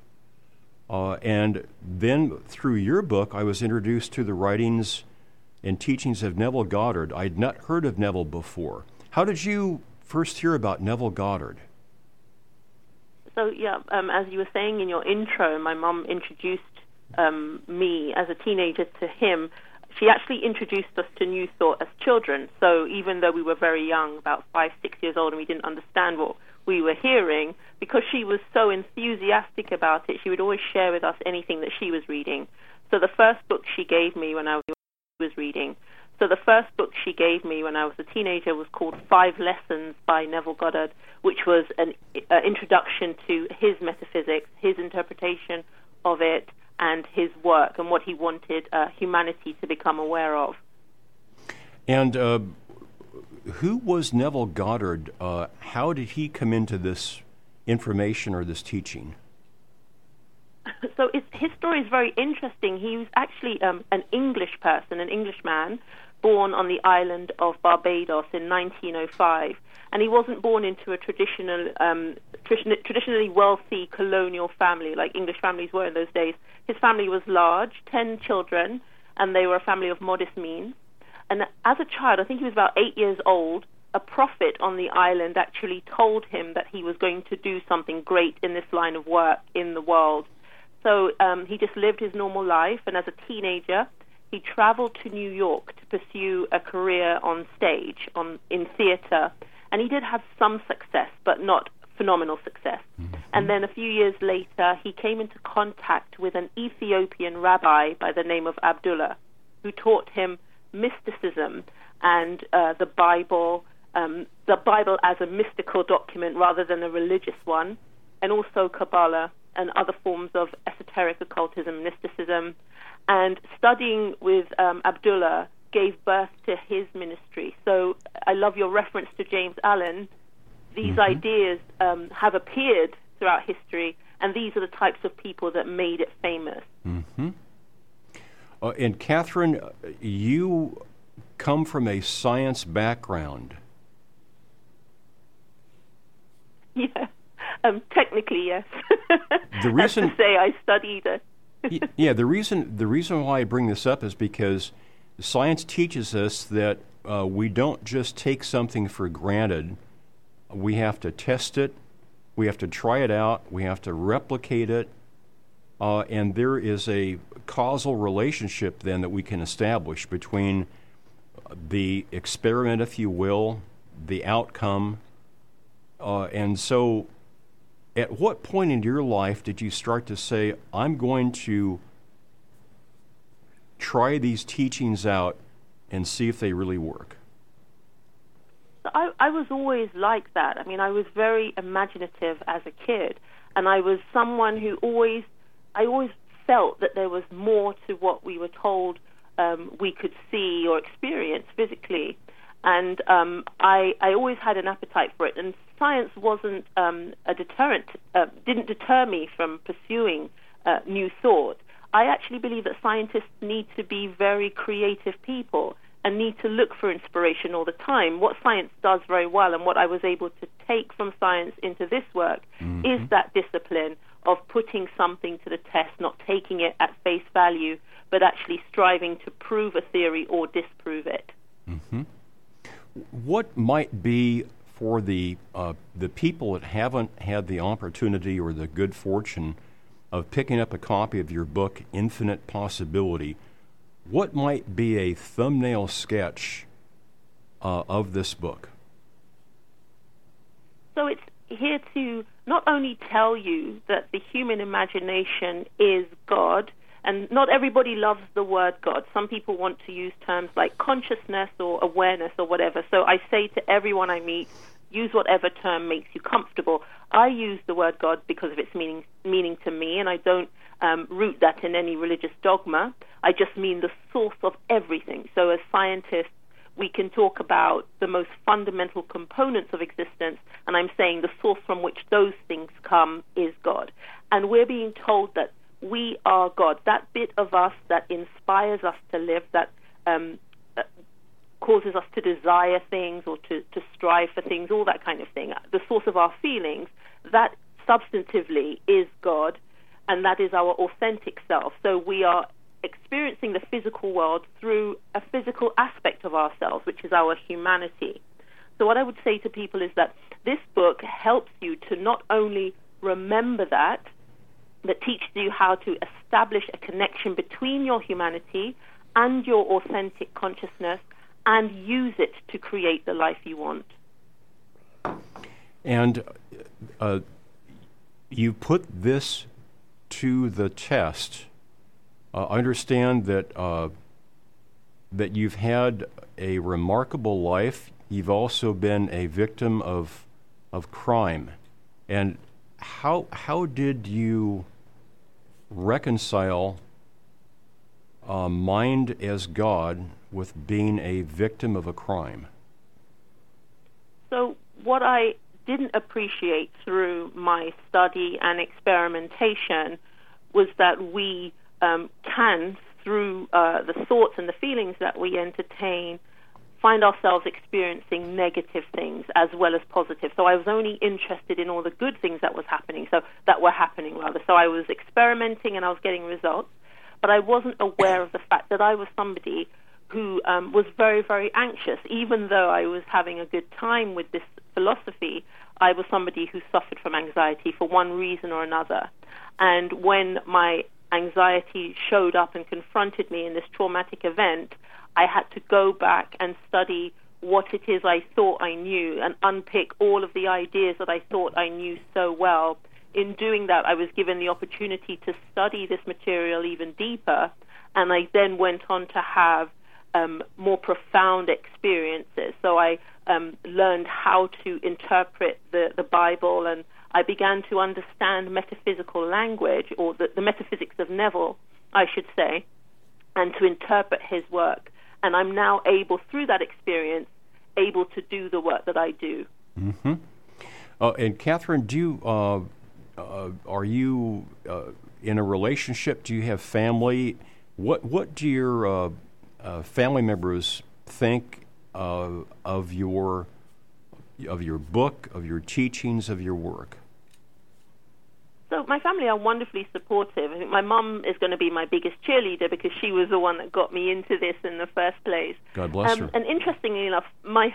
Uh, and then through your book, I was introduced to the writings and teachings of Neville Goddard. I'd not heard of Neville before. How did you first hear about Neville Goddard? So, yeah, um, as you were saying in your intro, my mom introduced Um, me as a teenager to him. She actually introduced us to New Thought as children, so even though we were very young, about five, six years old, and we didn't understand what we were hearing, because she was so enthusiastic about it, she would always share with us anything that she was reading. So the first book she gave me when I was was reading. So the first book she gave me when I was a teenager was called Five Lessons by Neville Goddard, which was an uh, introduction to his metaphysics, his interpretation of it, and his work, and what he wanted uh, humanity to become aware of. And uh, who was Neville Goddard? Uh, how did he come into this information or this teaching? So it's, his story is very interesting. He was actually um, an English person, an Englishman, born on the island of Barbados in nineteen oh five. And he wasn't born into a traditional, um, tradition, traditionally wealthy colonial family like English families were in those days. His family was large, ten children, and they were a family of modest means. And as a child, I think he was about eight years old, a prophet on the island actually told him that he was going to do something great in this line of work in the world. So um, he just lived his normal life, and as a teenager, he traveled to New York to pursue a career on stage, on in theater, and he did have some success, but not phenomenal success. Mm-hmm. And then a few years later, he came into contact with an Ethiopian rabbi by the name of Abdullah, who taught him mysticism and uh, the Bible, um, the Bible as a mystical document rather than a religious one, and also Kabbalah and other forms of esoteric occultism, mysticism. And studying with um, Abdullah gave birth to his ministry. So I love your reference to James Allen. These mm-hmm. ideas um, have appeared throughout history, and these are the types of people that made it famous. Mm-hmm. Uh, and Katherine, you come from a science background. Yeah, um, technically, yes. The reason That's to say I studied it. y- yeah, the reason the reason why I bring this up is because science teaches us that uh, we don't just take something for granted. We have to test it. We have to try it out. We have to replicate it. Uh, and there is a causal relationship then that we can establish between the experiment, if you will, the outcome. Uh, and so at what point in your life did you start to say, I'm going to try these teachings out and see if they really work? So I, I was always like that. I mean, I was very imaginative as a kid, and I was someone who always, I always felt that there was more to what we were told um, we could see or experience physically, and um, I, I always had an appetite for it. And science wasn't um, a deterrent, uh, didn't deter me from pursuing uh, new thought. I actually believe that scientists need to be very creative people and need to look for inspiration all the time. What science does very well, and what I was able to take from science into this work, mm-hmm. is that discipline of putting something to the test, not taking it at face value, but actually striving to prove a theory or disprove it. Mm-hmm. What might be for the uh, the people that haven't had the opportunity or the good fortune of picking up a copy of your book, Infinite Possibility, what might be a thumbnail sketch uh, of this book? So it's here to not only tell you that the human imagination is God, and not everybody loves the word God. Some people want to use terms like consciousness or awareness or whatever. So I say to everyone I meet, use whatever term makes you comfortable. I use the word God because of its meaning meaning to me, and I don't um, root that in any religious dogma. I just mean the source of everything. So as scientists, we can talk about the most fundamental components of existence, and I'm saying the source from which those things come is God. And we're being told that we are God. That bit of us that inspires us to live, that um, uh, causes us to desire things or to, to strive for things, all that kind of thing, the source of our feelings, that substantively is God, and that is our authentic self. So we are experiencing the physical world through a physical aspect of ourselves, which is our humanity. So what I would say to people is that this book helps you to not only remember that, that teaches you how to establish a connection between your humanity and your authentic consciousness and use it to create the life you want. And uh, you put this to the test. Uh, I understand that uh, that you've had a remarkable life. You've also been a victim of of crime. And how how did you reconcile uh, mind as God with being a victim of a crime? So what I didn't appreciate through my study and experimentation was that we um, can, through uh, the thoughts and the feelings that we entertain, find ourselves experiencing negative things as well as positive. So I was only interested in all the good things that was happening, so that were happening rather. So I was experimenting and I was getting results, but I wasn't aware of the fact that I was somebody who um, was very, very anxious. Even though I was having a good time with this philosophy, I was somebody who suffered from anxiety for one reason or another. And when my anxiety showed up and confronted me in this traumatic event, I had to go back and study what it is I thought I knew and unpick all of the ideas that I thought I knew so well. In doing that, I was given the opportunity to study this material even deeper, and I then went on to have um, more profound experiences. So I um, learned how to interpret the, the Bible, and I began to understand metaphysical language, or the, the metaphysics of Neville, I should say, and to interpret his work. And I'm now able, through that experience, able to do the work that I do. Mm-hmm. Uh, and Katherine, do you uh, uh, are you uh, in a relationship? Do you have family? What What do your uh, uh, family members think uh, of your of your book, of your teachings, of your work? So my family are wonderfully supportive. I think my mum is going to be my biggest cheerleader because she was the one that got me into this in the first place. God bless um, her. And interestingly enough, my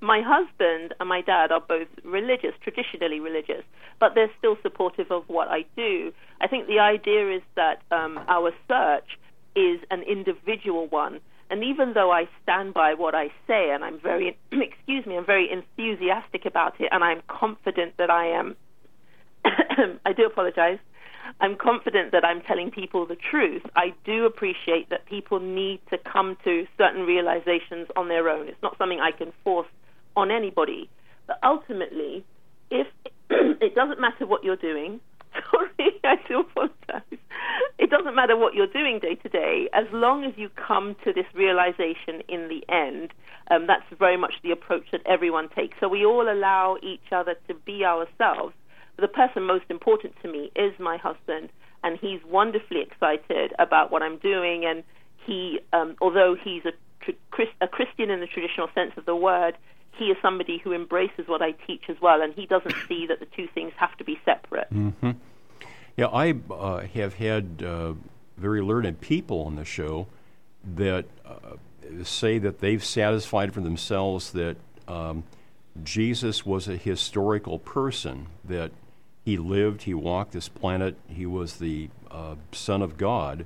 my husband and my dad are both religious, traditionally religious, but they're still supportive of what I do. I think the idea is that um, our search is an individual one. And even though I stand by what I say, and I'm very, excuse me, I'm very enthusiastic about it, and I'm confident that I am, I do apologize, I'm confident that I'm telling people the truth, I do appreciate that people need to come to certain realizations on their own. It's not something I can force on anybody. But ultimately, if it doesn't matter what you're doing, sorry, I do apologize. It doesn't matter what you're doing day to day, as long as you come to this realization in the end. Um, that's very much the approach that everyone takes. So we all allow each other to be ourselves. The person most important to me is my husband, and he's wonderfully excited about what I'm doing. And he, um, although he's a, tr- a Christian in the traditional sense of the word, he is somebody who embraces what I teach as well, and he doesn't see that the two things have to be separate. Mm-hmm. Yeah, I uh, have had uh, very learned people on the show that uh, say that they've satisfied for themselves that um, Jesus was a historical person, that he lived, he walked this planet, he was the uh, Son of God.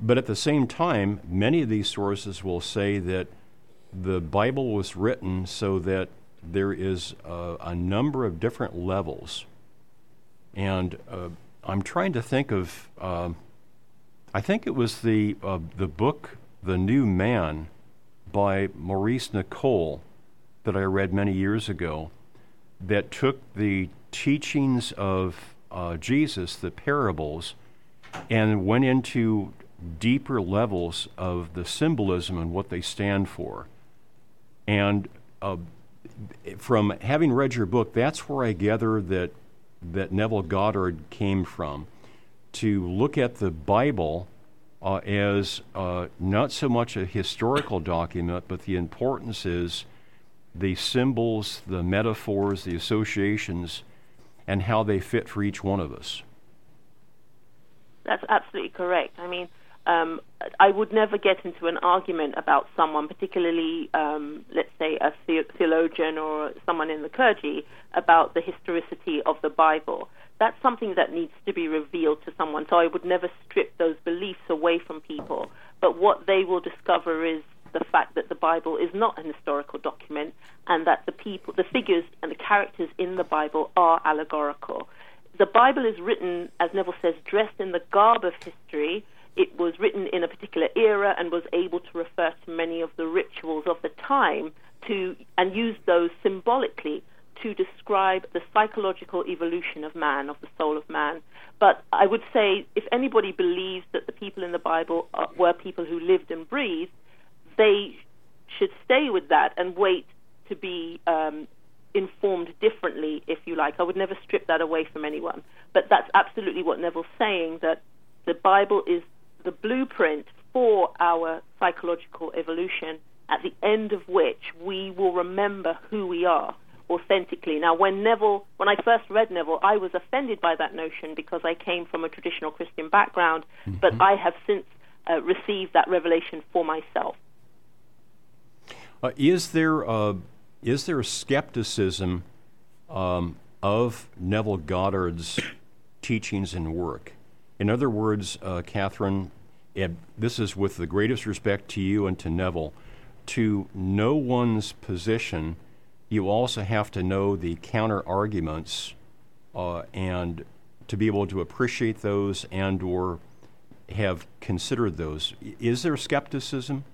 But at the same time, many of these sources will say that the Bible was written so that there is uh, a number of different levels. And uh, I'm trying to think of, uh, I think it was the uh, the book, The New Man, by Maurice Nicole, that I read many years ago, that took the teachings of uh, Jesus, the parables, and went into deeper levels of the symbolism and what they stand for. And uh, from having read your book, that's where I gather that that Neville Goddard came from, to look at the Bible uh, as uh, not so much a historical document, but the importance is the symbols, the metaphors, the associations, and how they fit for each one of us. That's absolutely correct. I mean, Um, I would never get into an argument about someone, particularly, um, let's say, a the- theologian or someone in the clergy, about the historicity of the Bible. That's something that needs to be revealed to someone. So I would never strip those beliefs away from people. But what they will discover is the fact that the Bible is not an historical document, and that the people, the figures and the characters in the Bible are allegorical. The Bible is written, as Neville says, dressed in the garb of history, It was written in a particular era and was able to refer to many of the rituals of the time to and use those symbolically to describe the psychological evolution of man, of the soul of man. But I would say if anybody believes that the people in the Bible are, were people who lived and breathed, they should stay with that and wait to be um, informed differently, if you like. I would never strip that away from anyone. But that's absolutely what Neville's saying, that the Bible is the blueprint for our psychological evolution, at the end of which we will remember who we are authentically. Now, when Neville, when I first read Neville, I was offended by that notion because I came from a traditional Christian background, mm-hmm. but I have since uh, received that revelation for myself. Uh, is there a, is there a skepticism um, of Neville Goddard's teachings and work? In other words, uh, Katherine, and this is with the greatest respect to you and to Neville, to know one's position, you also have to know the counter-arguments uh, and to be able to appreciate those and or have considered those. Is there skepticism?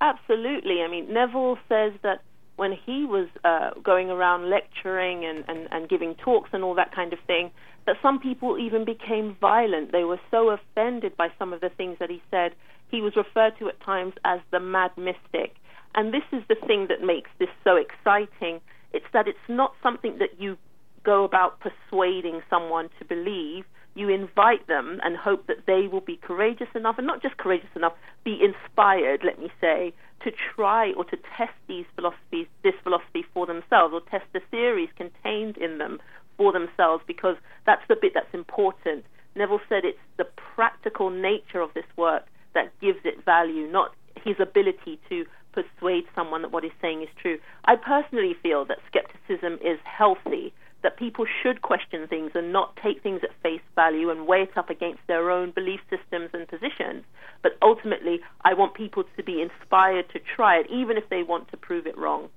Absolutely. I mean, Neville says that when he was uh, going around lecturing and, and, and giving talks and all that kind of thing, that some people even became violent. They were so offended by some of the things that he said. He was referred to at times as the mad mystic. And this is the thing that makes this so exciting. It's that it's not something that you go about persuading someone to believe. You invite them and hope that they will be courageous enough, and not just courageous enough, be inspired, let me say, to try or to test these philosophies, this philosophy for themselves, or test the theories contained in them for themselves, because that's the bit that's important. Neville said it's the practical nature of this work that gives it value, not his ability to persuade someone that what he's saying is true. I personally feel that skepticism is healthy, that people should question things and not take things at face value and weigh it up against their own belief systems and positions. But ultimately, I want people to be inspired to try it, even if they want to prove it wrong.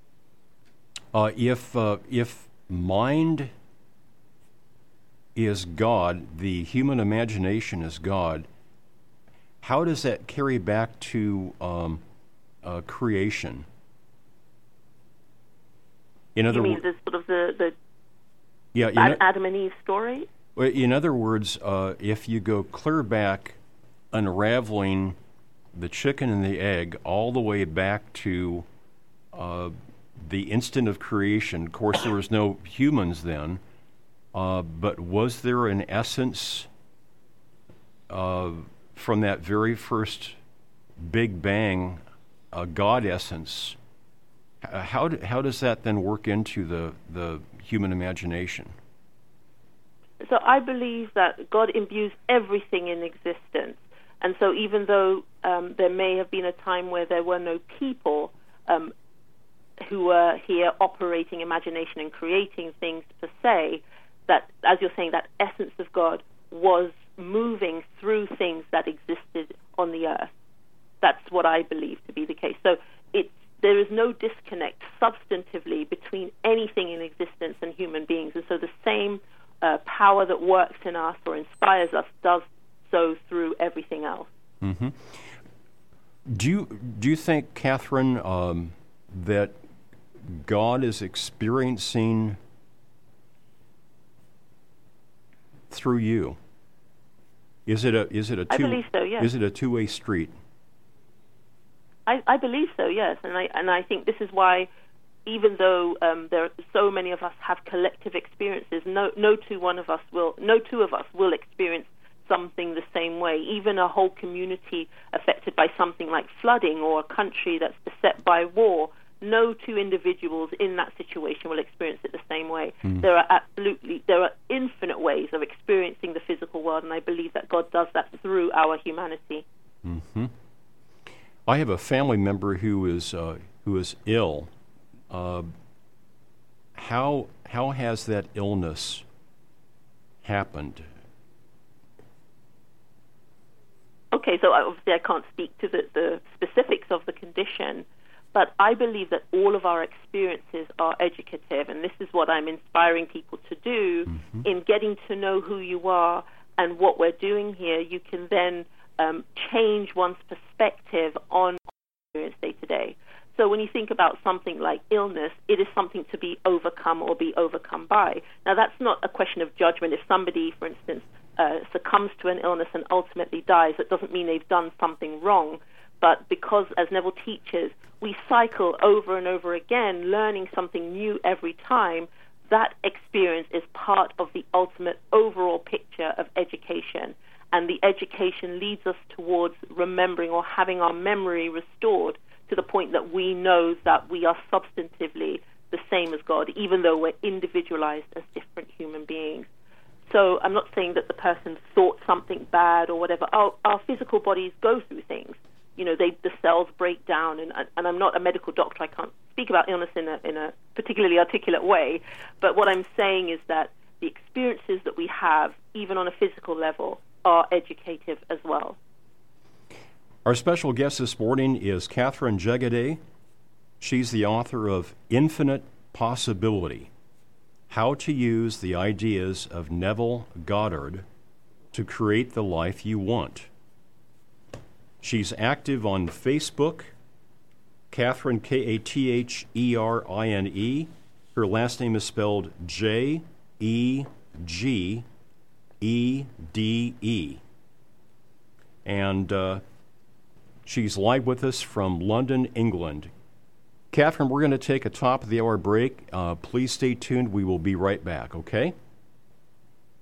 Uh, if uh, if mind is God, the human imagination is God, how does that carry back to um, uh, creation? In other, you mean the sort of the, the yeah, Ad- o- Adam and Eve story? In other words, uh, if you go clear back, unraveling the chicken and the egg all the way back to uh, the instant of creation, of course there was no humans then, uh, but was there an essence of... Uh, from that very first Big Bang, uh, God essence, how do, how does that then work into the, the human imagination? So I believe that God imbues everything in existence. And so even though um, there may have been a time where there were no people um, who were here operating imagination and creating things per se, that, as you're saying, that essence of God was moving through things that existed on the earth. That's what I believe to be the case. So it's, there is no disconnect substantively between anything in existence and human beings. And so the same uh, power that works in us or inspires us does so through everything else. Mm-hmm. Do you, do you think, Katherine, um, that God is experiencing through you? Is it a is it a two, I believe so, yes. Is it a two-way street? I, I believe so, yes, and I and I think this is why, even though um, there are so many of us have collective experiences, no no two one of us will no two of us will experience something the same way. Even a whole community affected by something like flooding, or a country that's beset by war, no two individuals in that situation will experience it the same way. Mm. There are absolutely, there are infinite ways of experiencing the physical world, and I believe that God does that through our humanity. Mm-hmm. I have a family member who is uh, who is ill. Uh, how how has that illness happened? Okay, so obviously I can't speak to the, the specifics of the condition. But I believe that all of our experiences are educative, and this is what I'm inspiring people to do mm-hmm. in getting to know who you are and what we're doing here, you can then um, change one's perspective on experience day to day. So when you think about something like illness, it is something to be overcome or be overcome by. Now, that's not a question of judgment. If somebody, for instance, uh, succumbs to an illness and ultimately dies, that doesn't mean they've done something wrong. But because, as Neville teaches, we cycle over and over again, learning something new every time, that experience is part of the ultimate overall picture of education. And the education leads us towards remembering or having our memory restored to the point that we know that we are substantively the same as God, even though we're individualized as different human beings. So I'm not saying that the person thought something bad or whatever. Our, our physical bodies go through things. You know, they, the cells break down, and, and I'm not a medical doctor. I can't speak about illness in a, in a particularly articulate way. But what I'm saying is that the experiences that we have, even on a physical level, are educative as well. Our special guest this morning is Katherine Jegede. She's the author of Infinite Possibility, How to Use the Ideas of Neville Goddard to Create the Life You Want. She's active on Facebook, Katherine, K A T H E R I N E. Her last name is spelled J E G E D E. And, uh... she's live with us from London, England. Katherine, we're going to take a top-of-the-hour break. Uh, please stay tuned. We will be right back, okay?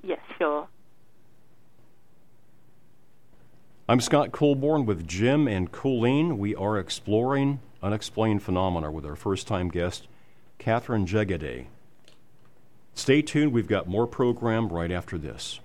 Yes, sure. I'm Scott Colborn with Jim and Colleen. We are exploring unexplained phenomena with our first-time guest, Katherine Jegede. Stay tuned. We've got more program right after this.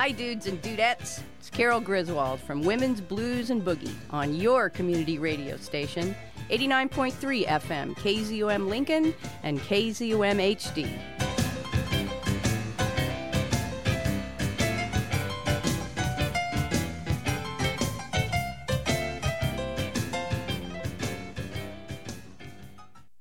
Hi dudes and dudettes, it's Carol Griswold from Women's Blues and Boogie on your community radio station, eighty-nine point three F M, K Z U M Lincoln and K Z U M H D.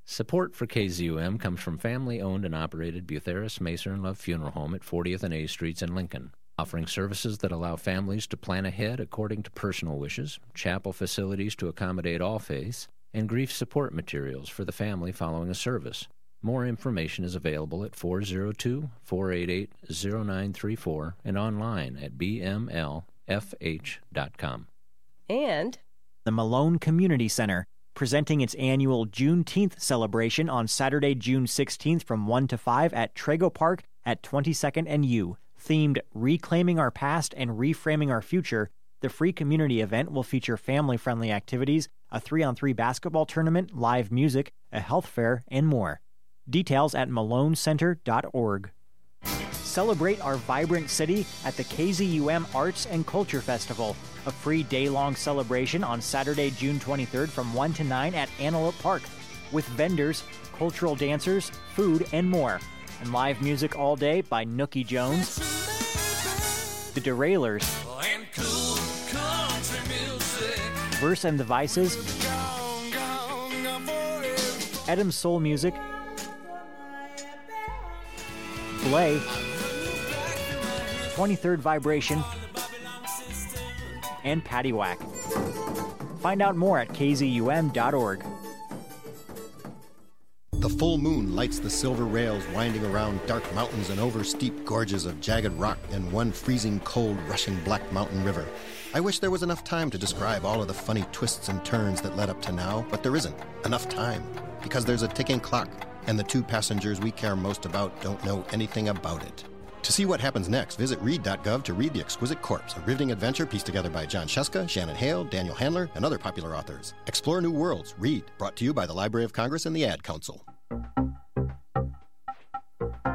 Support for K Z U M comes from family-owned and operated Butheris, Macer and Love Funeral Home at fortieth and A Streets in Lincoln, offering services that allow families to plan ahead according to personal wishes, chapel facilities to accommodate all faiths, and grief support materials for the family following a service. More information is available at four oh two, four eight eight, oh nine three four and online at b m l f h dot com. And the Malone Community Center, presenting its annual Juneteenth celebration on Saturday, June sixteenth from one to five at Trago Park at twenty-second and U. Themed Reclaiming Our Past and Reframing Our Future, the free community event will feature family-friendly activities, a three-on-three basketball tournament, live music, a health fair, and more. Details at malone center dot org. Celebrate our vibrant city at the K Z U M Arts and Culture Festival, a free day-long celebration on Saturday, June twenty-third from one to nine at Antelope Park, with vendors, cultural dancers, food, and more. And live music all day by Nookie Jones, The Derailers, and cool country music. Verse and the Vices, gone, gone, Edam Soul Music, Blay, twenty-third Vibration, and Patty Whack. Find out more at k z u m dot org. The full moon lights the silver rails winding around dark mountains and over steep gorges of jagged rock and one freezing cold rushing black mountain river. I wish there was enough time to describe all of the funny twists and turns that led up to now, but there isn't enough time because there's a ticking clock and the two passengers we care most about don't know anything about it. To see what happens next, visit read dot gov to read The Exquisite Corpse, a riveting adventure pieced together by John Sheska, Shannon Hale, Daniel Handler, and other popular authors. Explore new worlds. Read. Brought to you by the Library of Congress and the Ad Council.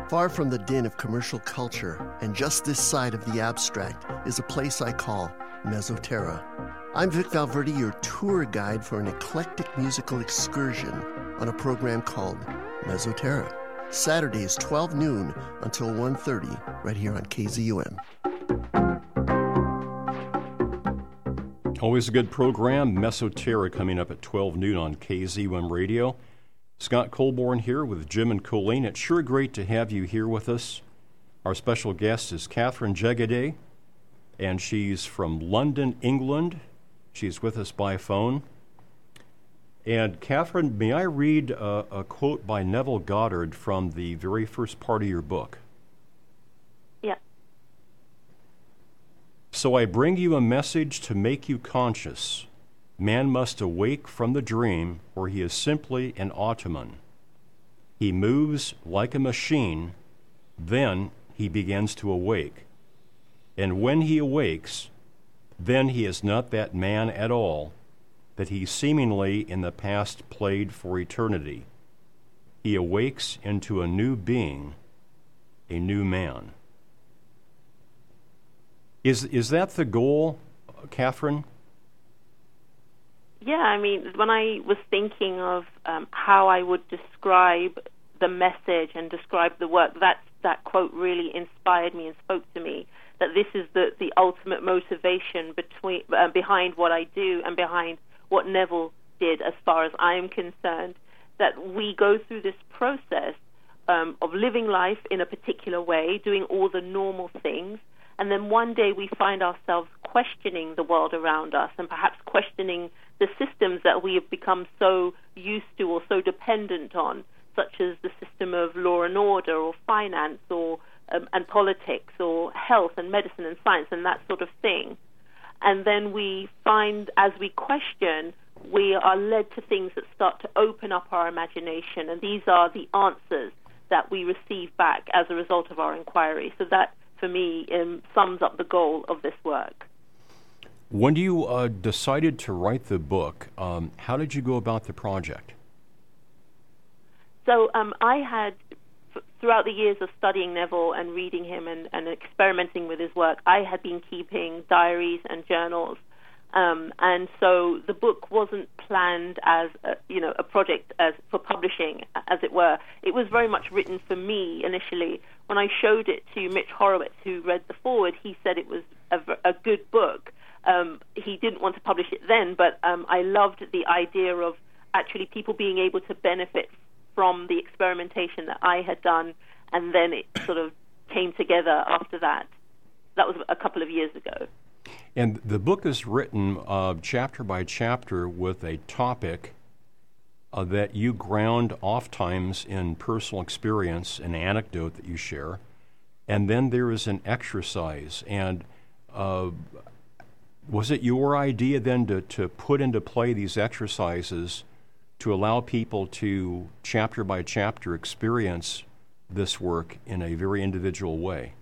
Far from the din of commercial culture, and just this side of the abstract, is a place I call Mesoterra. I'm Vic Valverde, your tour guide for an eclectic musical excursion on a program called Mesoterra. Saturdays, twelve noon until one thirty, right here on K Z U M. Always a good program, Mesoterra, coming up at twelve noon on K Z U M Radio. Scott Colborn here with Jim and Colleen. It's sure great to have you here with us. Our special guest is Katherine Jegede, and she's from London, England. She's with us by phone. And Katherine, may I read a, a quote by Neville Goddard from the very first part of your book? Yeah. So I bring you a message to make you conscious. Man must awake from the dream, or he is simply an automaton. He moves like a machine, then he begins to awake. And when he awakes, then he is not that man at all that he seemingly in the past played for eternity. He awakes into a new being, a new man. Is is that the goal, Katherine? Yeah, I mean, when I was thinking of um, how I would describe the message and describe the work, that that quote really inspired me and spoke to me, that this is the, the ultimate motivation between uh, behind what I do and behind what Neville did, as far as I am concerned, that we go through this process um, of living life in a particular way, doing all the normal things, and then one day we find ourselves questioning the world around us and perhaps questioning the systems that we have become so used to or so dependent on, such as the system of law and order or finance or um, and politics or health and medicine and science and that sort of thing. And then we find, as we question, we are led to things that start to open up our imagination, and these are the answers that we receive back as a result of our inquiry. So that, for me, um, sums up the goal of this work. When you uh, decided to write the book, um, how did you go about the project? So um, I had, f- throughout the years of studying Neville and reading him and, and experimenting with his work, I had been keeping diaries and journals. Um, and so the book wasn't planned as, a, you know, a project as for publishing, as it were. It was very much written for me initially. When I showed it to Mitch Horowitz, who read the foreword, he said it was a, a good book. Um, he didn't want to publish it then, but um, I loved the idea of actually people being able to benefit from the experimentation that I had done, and then it sort of came together after that. That was a couple of years ago. And the book is written uh, chapter by chapter with a topic uh, that you ground oftentimes in personal experience, an anecdote that you share, and then there is an exercise. And uh, was it your idea then to, to put into play these exercises to allow people to chapter by chapter experience this work in a very individual way?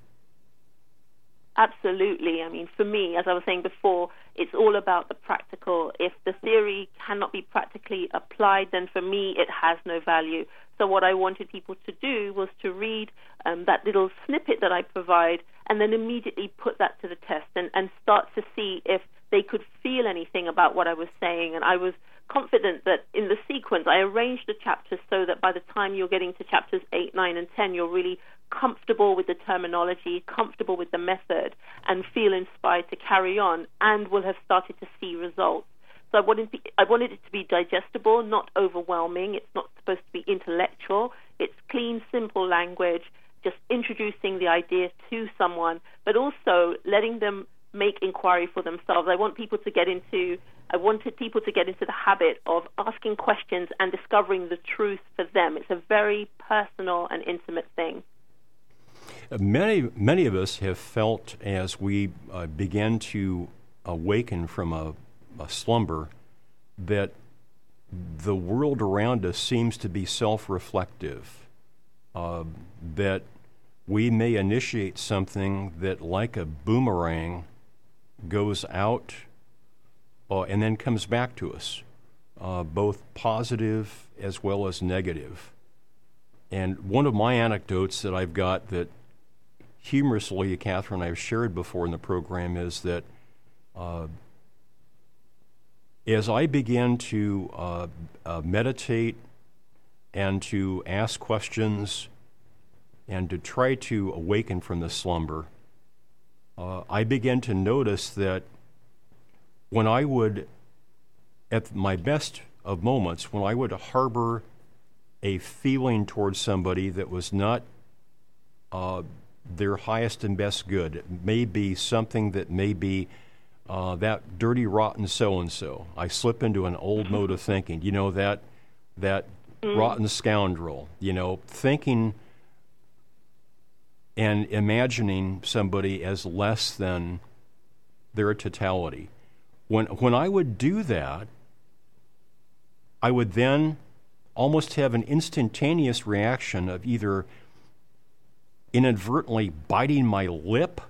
Absolutely. I mean, for me, as I was saying before, it's all about the practical. If the theory cannot be practically applied, then for me it has no value. So what I wanted people to do was to read um, that little snippet that I provide and then immediately put that to the test and, and start to see if they could feel anything about what I was saying. And I was confident that in the sequence, I arranged the chapters so that by the time you're getting to chapters eight, nine, and ten, you're really comfortable with the terminology, comfortable with the method, and feel inspired to carry on, and will have started to see results. So I wanted, I wanted it to be digestible, not overwhelming. It's not supposed to be intellectual. It's clean, simple language, just introducing the idea to someone, but also letting them make inquiry for themselves. I want people to get into... I wanted people to get into the habit of asking questions and discovering the truth for them. It's a very personal and intimate thing. Many, many of us have felt as we uh, begin to awaken from a, a slumber that the world around us seems to be self-reflective, uh, that we may initiate something that, like a boomerang, goes out uh, and then comes back to us, uh, both positive as well as negative. And one of my anecdotes that I've got that humorously, Catherine, I've shared before in the program is that uh, as I began to uh, uh, meditate and to ask questions and to try to awaken from the slumber, uh, I began to notice that when I would, at my best of moments, when I would harbor a feeling towards somebody that was not uh, their highest and best good. It may be something that may be uh, that dirty, rotten so-and-so. I slip into an old mm-hmm. mode of thinking, you know, that that mm-hmm. rotten scoundrel, you know, thinking and imagining somebody as less than their totality. When when I would do that, I would then almost have an instantaneous reaction of either inadvertently biting my lip,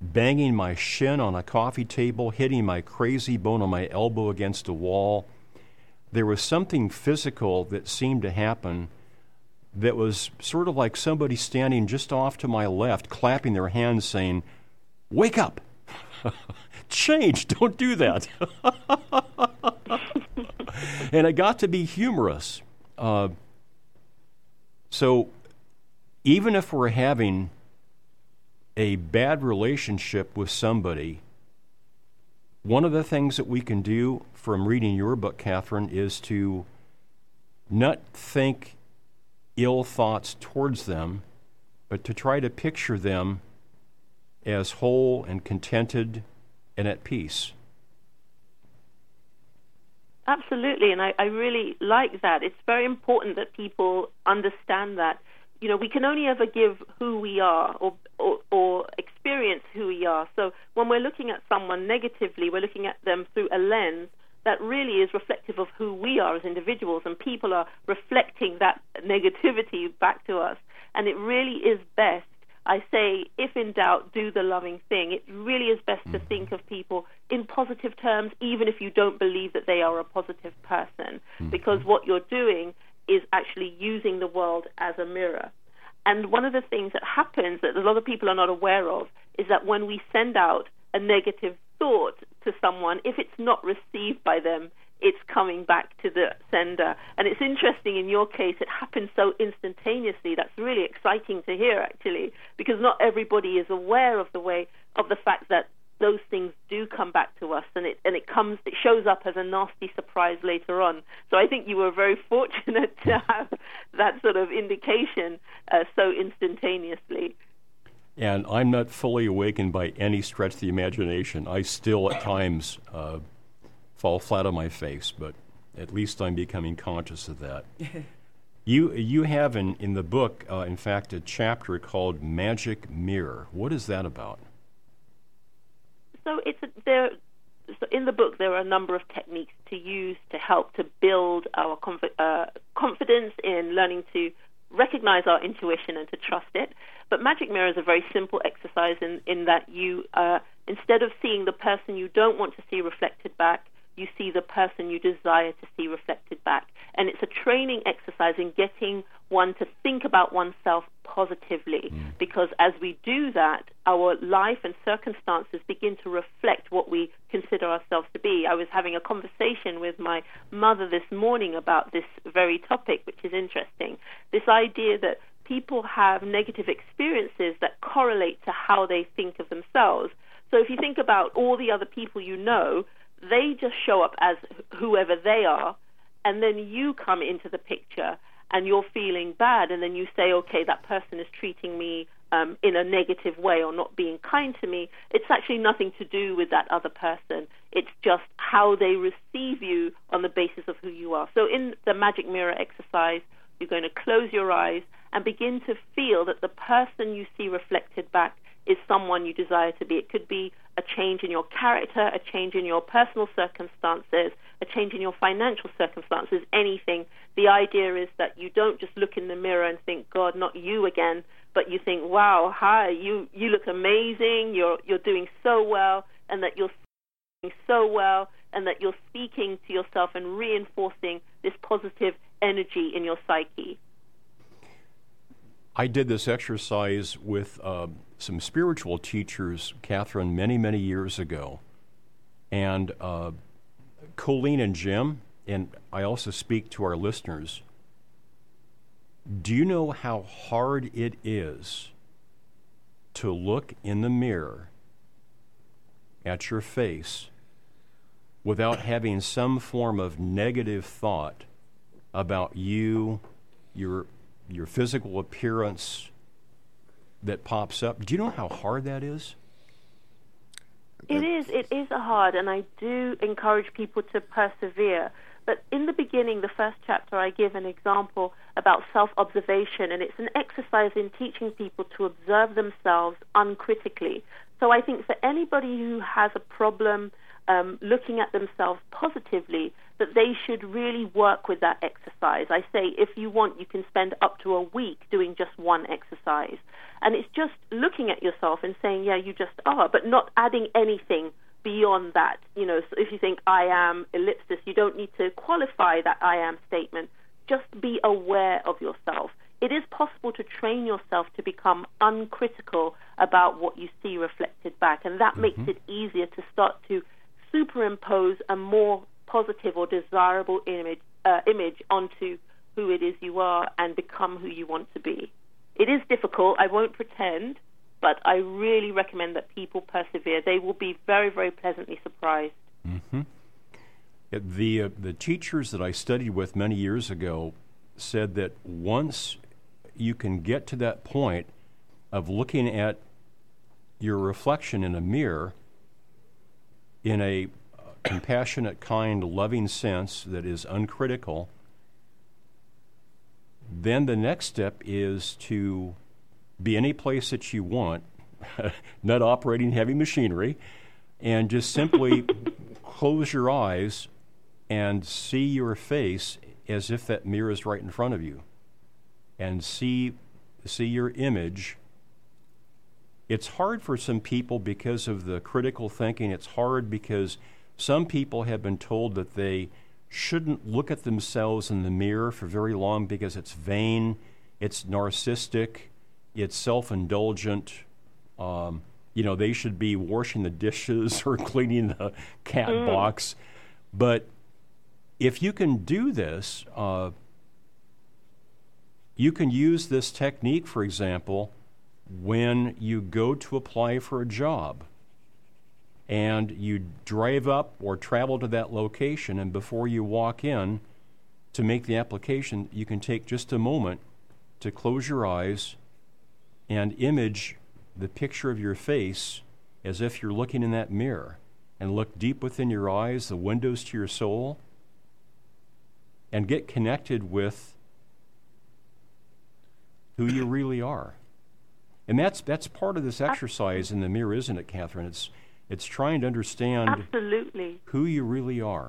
banging my shin on a coffee table, hitting my crazy bone on my elbow against a wall. There was something physical that seemed to happen that was sort of like somebody standing just off to my left, clapping their hands, saying, "Wake up! Change! Don't do that!" And it got to be humorous. Uh, so even if we're having a bad relationship with somebody, one of the things that we can do from reading your book, Catherine, is to not think ill thoughts towards them, but to try to picture them as whole and contented and at peace. Absolutely, and I, I really like that. It's very important that people understand that. You know, we can only ever give who we are or, or or experience who we are. So when we're looking at someone negatively, we're looking at them through a lens that really is reflective of who we are as individuals, and people are reflecting that negativity back to us. And it really is best, I say, if in doubt, do the loving thing. It really is best to think of people in positive terms, even if you don't believe that they are a positive person, because what you're doing is actually using the world as a mirror. And one of the things that happens that a lot of people are not aware of is that when we send out a negative thought to someone, if it's not received by them, it's coming back to the sender. And it's interesting, in your case, it happens so instantaneously. That's really exciting to hear, actually, because not everybody is aware of the way, of the fact that those things do come back to us, and it and it comes, it shows up as a nasty surprise later on. So I think you were very fortunate to have that sort of indication uh, so instantaneously. And I'm not fully awakened by any stretch of the imagination. I still, at times, uh, fall flat on my face, but at least I'm becoming conscious of that. you you have in, in the book, uh, in fact, a chapter called Magic Mirror. What is that about? So it's a, there. So in the book, there are a number of techniques to use to help to build our comf- uh, confidence in learning to recognize our intuition and to trust it. But Magic Mirror is a very simple exercise in, in that you, uh, instead of seeing the person you don't want to see reflected back, you see the person you desire to see reflected back. And it's a training exercise in getting one to think about oneself positively, mm. because as we do that, our life and circumstances begin to reflect what we consider ourselves to be. I was having a conversation with my mother this morning about this very topic, which is interesting. This idea that people have negative experiences that correlate to how they think of themselves. So if you think about all the other people you know, they just show up as whoever they are, and then you come into the picture and you're feeling bad, and then you say, okay, that person is treating me um, in a negative way or not being kind to me. It's actually nothing to do with that other person. It's just how they receive you on the basis of who you are. So in the Magic Mirror exercise, you're going to close your eyes and begin to feel that the person you see reflected back is someone you desire to be. It could be a a change in your character, a change in your personal circumstances, a change in your financial circumstances, anything. The idea is that you don't just look in the mirror and think, God, not you again, but you think, wow, hi, you, you look amazing, you're you're doing so well, and that you're doing so well, and that you're speaking to yourself and reinforcing this positive energy in your psyche. I did this exercise with uh, some spiritual teachers, Katherine, many, many years ago, and uh, Colleen and Jim, and I also speak to our listeners. Do you know how hard it is to look in the mirror at your face without having some form of negative thought about you, your your physical appearance that pops up? Do you know how hard that is? It is. It is hard, and I do encourage people to persevere. But in the beginning, the first chapter, I give an example about self-observation, and it's an exercise in teaching people to observe themselves uncritically. So I think for anybody who has a problem um, looking at themselves positively, that they should really work with that exercise. I say, if you want, you can spend up to a week doing just one exercise. And it's just looking at yourself and saying, yeah, you just are, but not adding anything beyond that. You know, so if you think, I am ellipsis, you don't need to qualify that I am statement. Just be aware of yourself. It is possible to train yourself to become uncritical about what you see reflected back, and that mm-hmm. makes it easier to start to superimpose a more positive or desirable image, uh, image onto who it is you are and become who you want to be. It is difficult, I won't pretend, but I really recommend that people persevere. They will be very, very pleasantly surprised. Mm-hmm. The, uh, the teachers that I studied with many years ago said that once you can get to that point of looking at your reflection in a mirror in a compassionate, kind, loving sense that is uncritical, then the next step is to be any place that you want, not operating heavy machinery, and just simply close your eyes and see your face as if that mirror is right in front of you, and see see your image. It's hard for some people because of the critical thinking. It's hard because some people have been told that they shouldn't look at themselves in the mirror for very long because it's vain, it's narcissistic, it's self-indulgent. Um, you know, they should be washing the dishes or cleaning the cat mm. box. But if you can do this, uh, you can use this technique, for example, when you go to apply for a job. And you drive up or travel to that location, and before you walk in to make the application, you can take just a moment to close your eyes and image the picture of your face as if you're looking in that mirror, and look deep within your eyes, the windows to your soul, and get connected with who you really are. And that's that's part of this exercise in the mirror, isn't it, Katherine? It's It's trying to understand Absolutely. who you really are.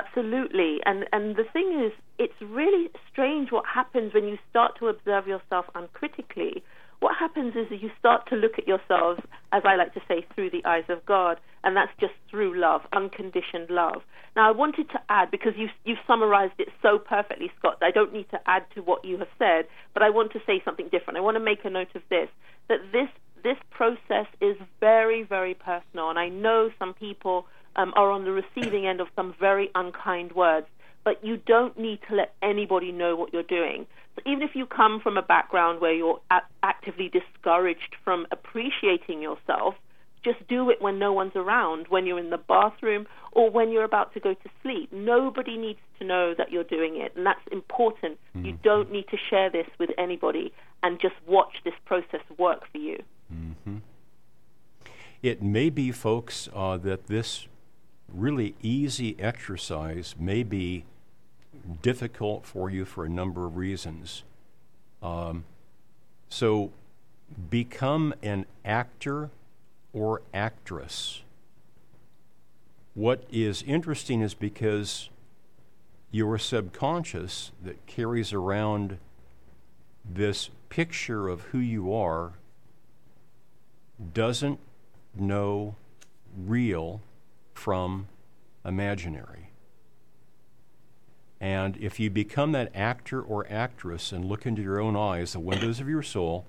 Absolutely. And and the thing is, it's really strange what happens when you start to observe yourself uncritically. What happens is that you start to look at yourself, as I like to say, through the eyes of God, and that's just through love, unconditioned love. Now, I wanted to add, because you've, you've summarized it so perfectly, Scott, I don't need to add to what you have said, but I want to say something different. I want to make a note of this, that this This process is very, very personal, and I know some people um, are on the receiving end of some very unkind words, but you don't need to let anybody know what you're doing. So even if you come from a background where you're a- actively discouraged from appreciating yourself, just do it when no one's around, when you're in the bathroom or when you're about to go to sleep. Nobody needs to know that you're doing it, and that's important. Mm-hmm. You don't need to share this with anybody, and just watch this process work for you. Mm-hmm. It may be, folks, uh, that this really easy exercise may be difficult for you for a number of reasons. Um, so become an actor or actress. What is interesting is because your subconscious that carries around this picture of who you are doesn't know real from imaginary. And if you become that actor or actress and look into your own eyes, the windows of your soul,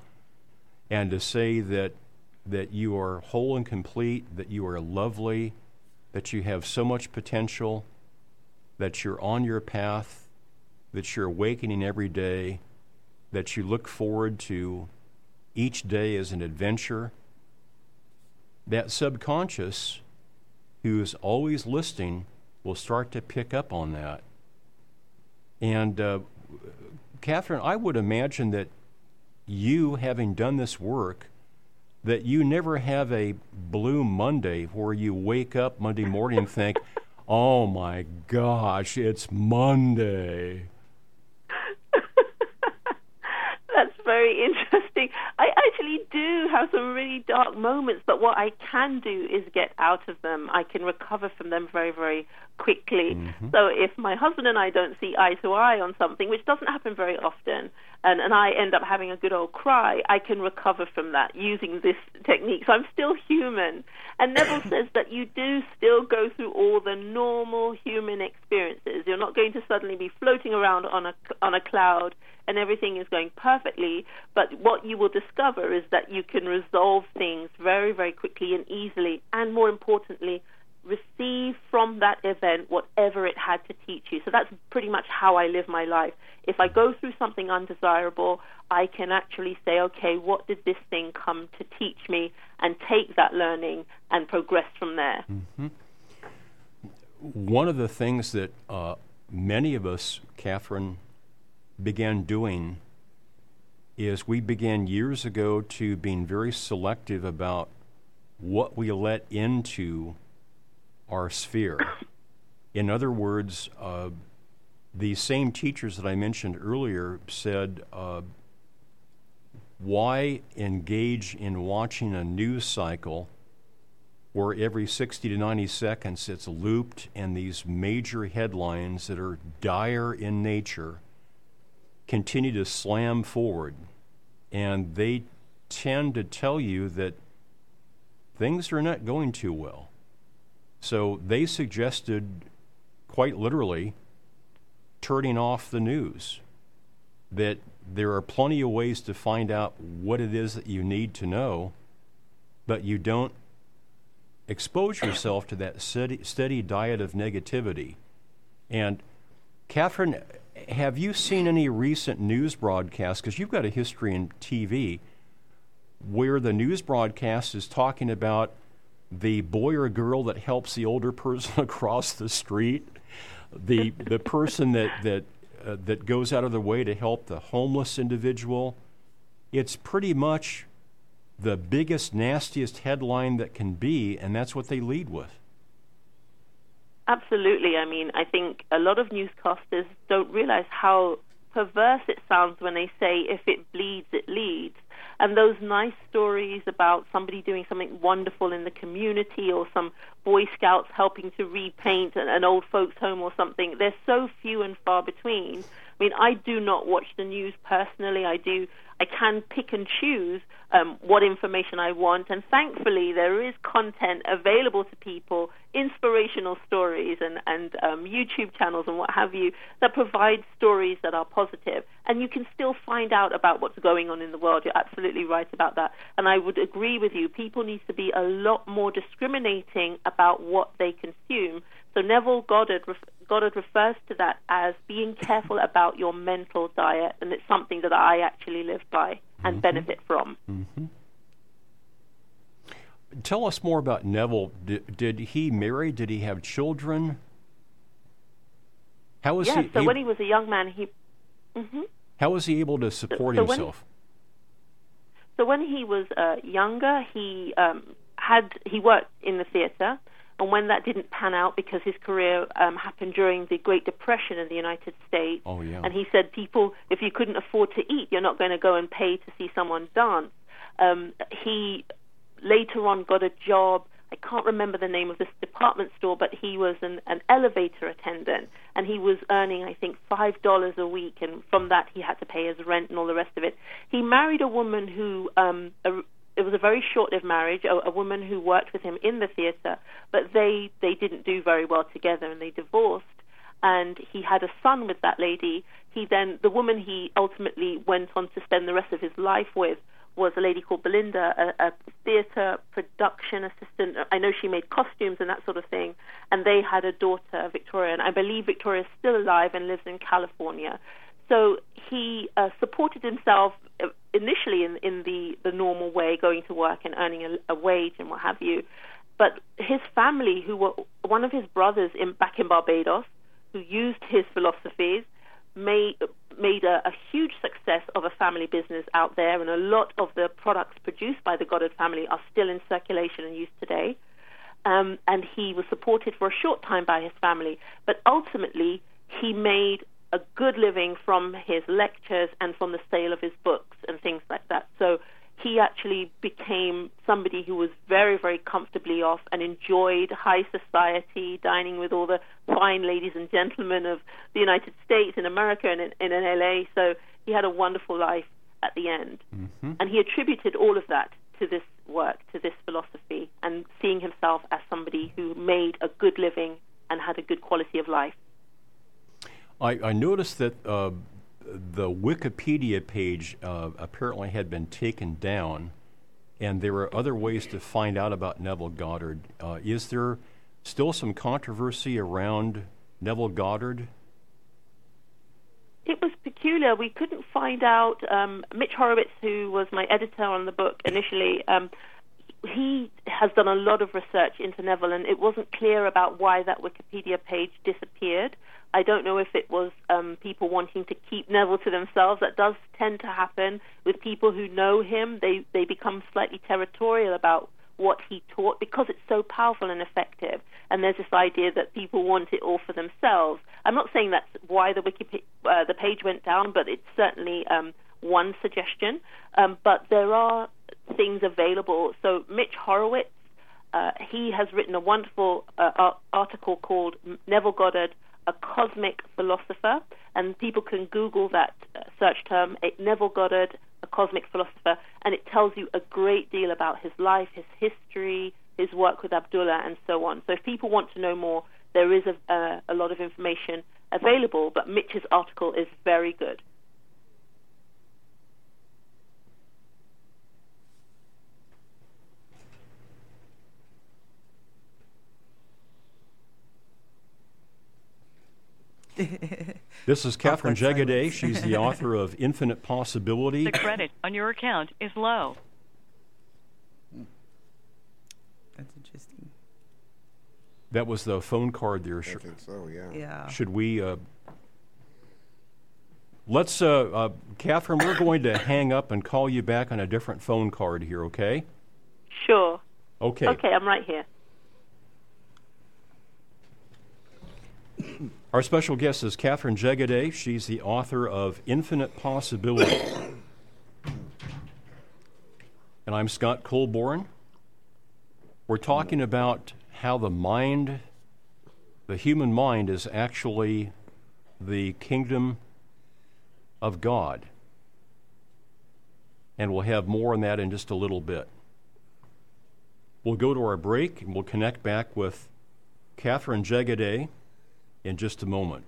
and to say that that you are whole and complete, that you are lovely, that you have so much potential, that you're on your path, that you're awakening every day, that you look forward to each day as an adventure, that subconscious who is always listening will start to pick up on that. And uh, Katherine, I would imagine that you, having done this work, that you never have a blue Monday where you wake up Monday morning and think, oh my gosh, it's Monday. That's very interesting. I actually do have some really dark moments, but what I can do is get out of them. I can recover from them very, very quickly. Mm-hmm. So if my husband and I don't see eye to eye on something, which doesn't happen very often, and, and I end up having a good old cry, I can recover from that using this technique. So I'm still human. And Neville says that you do still go through all the normal human experiences. You're not going to suddenly be floating around on a, on a cloud and everything is going perfectly, but what you will discover is that you can resolve things very, very quickly and easily, and more importantly, receive from that event whatever it had to teach you. So that's pretty much how I live my life. If I go through something undesirable, I can actually say, okay, what did this thing come to teach me, and take that learning and progress from there. Mm-hmm. One of the things that uh, many of us, Katherine, began doing is we began years ago to being very selective about what we let into our sphere. In other words, uh, the same teachers that I mentioned earlier said, uh, why engage in watching a news cycle where every sixty to ninety seconds it's looped and these major headlines that are dire in nature continue to slam forward, and they tend to tell you that things are not going too well. So they suggested, quite literally, turning off the news, that there are plenty of ways to find out what it is that you need to know, but you don't expose yourself to that steady, steady diet of negativity. And Katherine, have you seen any recent news broadcasts, because you've got a history in T V, where the news broadcast is talking about the boy or girl that helps the older person across the street, the the person that that, uh, that goes out of their way to help the homeless individual? It's pretty much the biggest, nastiest headline that can be, and that's what they lead with. Absolutely. I mean, I think a lot of newscasters don't realize how perverse it sounds when they say, if it bleeds, it leads. And those nice stories about somebody doing something wonderful in the community, or some Boy Scouts helping to repaint an, an old folks' home or something, they're so few and far between. I mean, I do not watch the news personally. I do. I can pick and choose um, what information I want, and thankfully there is content available to people, inspirational stories and, and um, YouTube channels and what have you, that provide stories that are positive, and you can still find out about what's going on in the world. You're absolutely right about that, and I would agree with you. People need to be a lot more discriminating about what they consume. So Neville Goddard, Goddard refers to that as being careful about your mental diet, and it's something that I actually live by and mm-hmm. benefit from. Mm-hmm. Tell us more about Neville. D- did he marry? Did he have children? How was yeah, he? So he, when he was a young man, he. Mm-hmm. How was he able to support so, so himself? When, so when he was uh, younger, he um, had he worked in the theater. And when that didn't pan out, because his career um, happened during the Great Depression in the United States, oh, yeah. and he said, people, if you couldn't afford to eat, you're not going to go and pay to see someone dance. Um, he later on got a job. I can't remember the name of this department store, but he was an, an elevator attendant, and he was earning, I think, five dollars a week, and from that he had to pay his rent and all the rest of it. He married a woman who, um, a, it was a very short-lived marriage, a, a woman who worked with him in the theater, but they, they didn't do very well together, and they divorced, and he had a son with that lady. He then, the woman he ultimately went on to spend the rest of his life with was a lady called Belinda, a, a theater production assistant. I know she made costumes and that sort of thing, and they had a daughter, Victoria, and I believe Victoria is still alive and lives in California. So he uh, supported himself initially in, in the, the normal way, going to work and earning a, a wage and what have you. But his family, who were one of his brothers in back in Barbados, who used his philosophies, made made a, a huge success of a family business out there, and a lot of the products produced by the Goddard family are still in circulation and used today. Um, and he was supported for a short time by his family, but ultimately he made a good living from his lectures and from the sale of his books and things like that. So he actually became somebody who was very, very comfortably off and enjoyed high society, dining with all the fine ladies and gentlemen of the United States and America and in, in L A. So he had a wonderful life at the end. Mm-hmm. And he attributed all of that to this work, to this philosophy, and seeing himself as somebody who made a good living and had a good quality of life. I, I noticed that uh, the Wikipedia page uh, apparently had been taken down, and there were other ways to find out about Neville Goddard. Uh, is there still some controversy around Neville Goddard? It was peculiar. We couldn't find out. Um, Mitch Horowitz, who was my editor on the book initially, um, he has done a lot of research into Neville, and it wasn't clear about why that Wikipedia page disappeared. I don't know if it was um, people wanting to keep Neville to themselves. That does tend to happen with people who know him. They they become slightly territorial about what he taught because it's so powerful and effective. And there's this idea that people want it all for themselves. I'm not saying that's why the Wikipedia uh, the page went down, but it's certainly um, one suggestion. Um, but there are things available. So Mitch Horowitz, uh, he has written a wonderful uh, article called Neville Goddard, a Cosmic Philosopher, and people can Google that uh, search term, Neville Goddard, a Cosmic Philosopher, and it tells you a great deal about his life, his history, his work with Abdullah, and so on. So if people want to know more, there is a, uh, a lot of information available, but Mitch's article is very good. This is Katherine Jegede. She's the author of Infinite Possibility. The credit on your account is low. That's interesting. That was the phone card there. I think so, yeah. yeah. Should we... Uh, let's... Uh, uh, Katherine, we're going to hang up and call you back on a different phone card here, okay? Sure. Okay. Okay, I'm right here. Our special guest is Katherine Jegede. She's the author of Infinite Possibility. And I'm Scott Colborn. We're talking about how the mind, the human mind, is actually the kingdom of God. And we'll have more on that in just a little bit. We'll go to our break, and we'll connect back with Katherine Jegede in just a moment.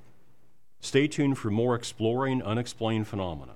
Stay tuned for more Exploring Unexplained Phenomena.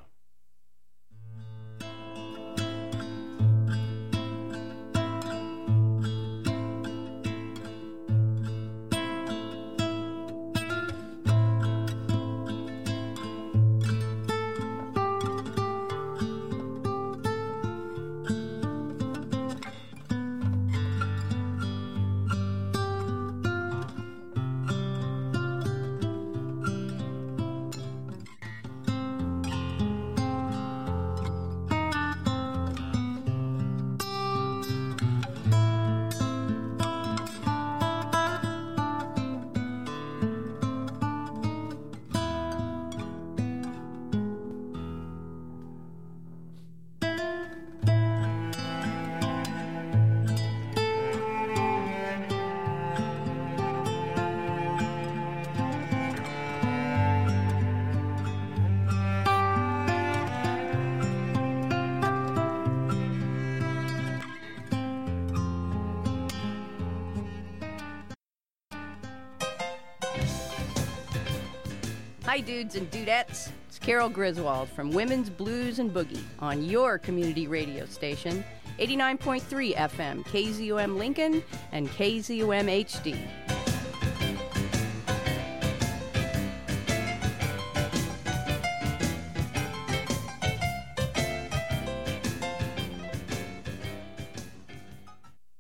Hi, dudes and dudettes. It's Carol Griswold from Women's Blues and Boogie on your community radio station, eighty-nine point three F M, K Z U M Lincoln and K Z U M H D.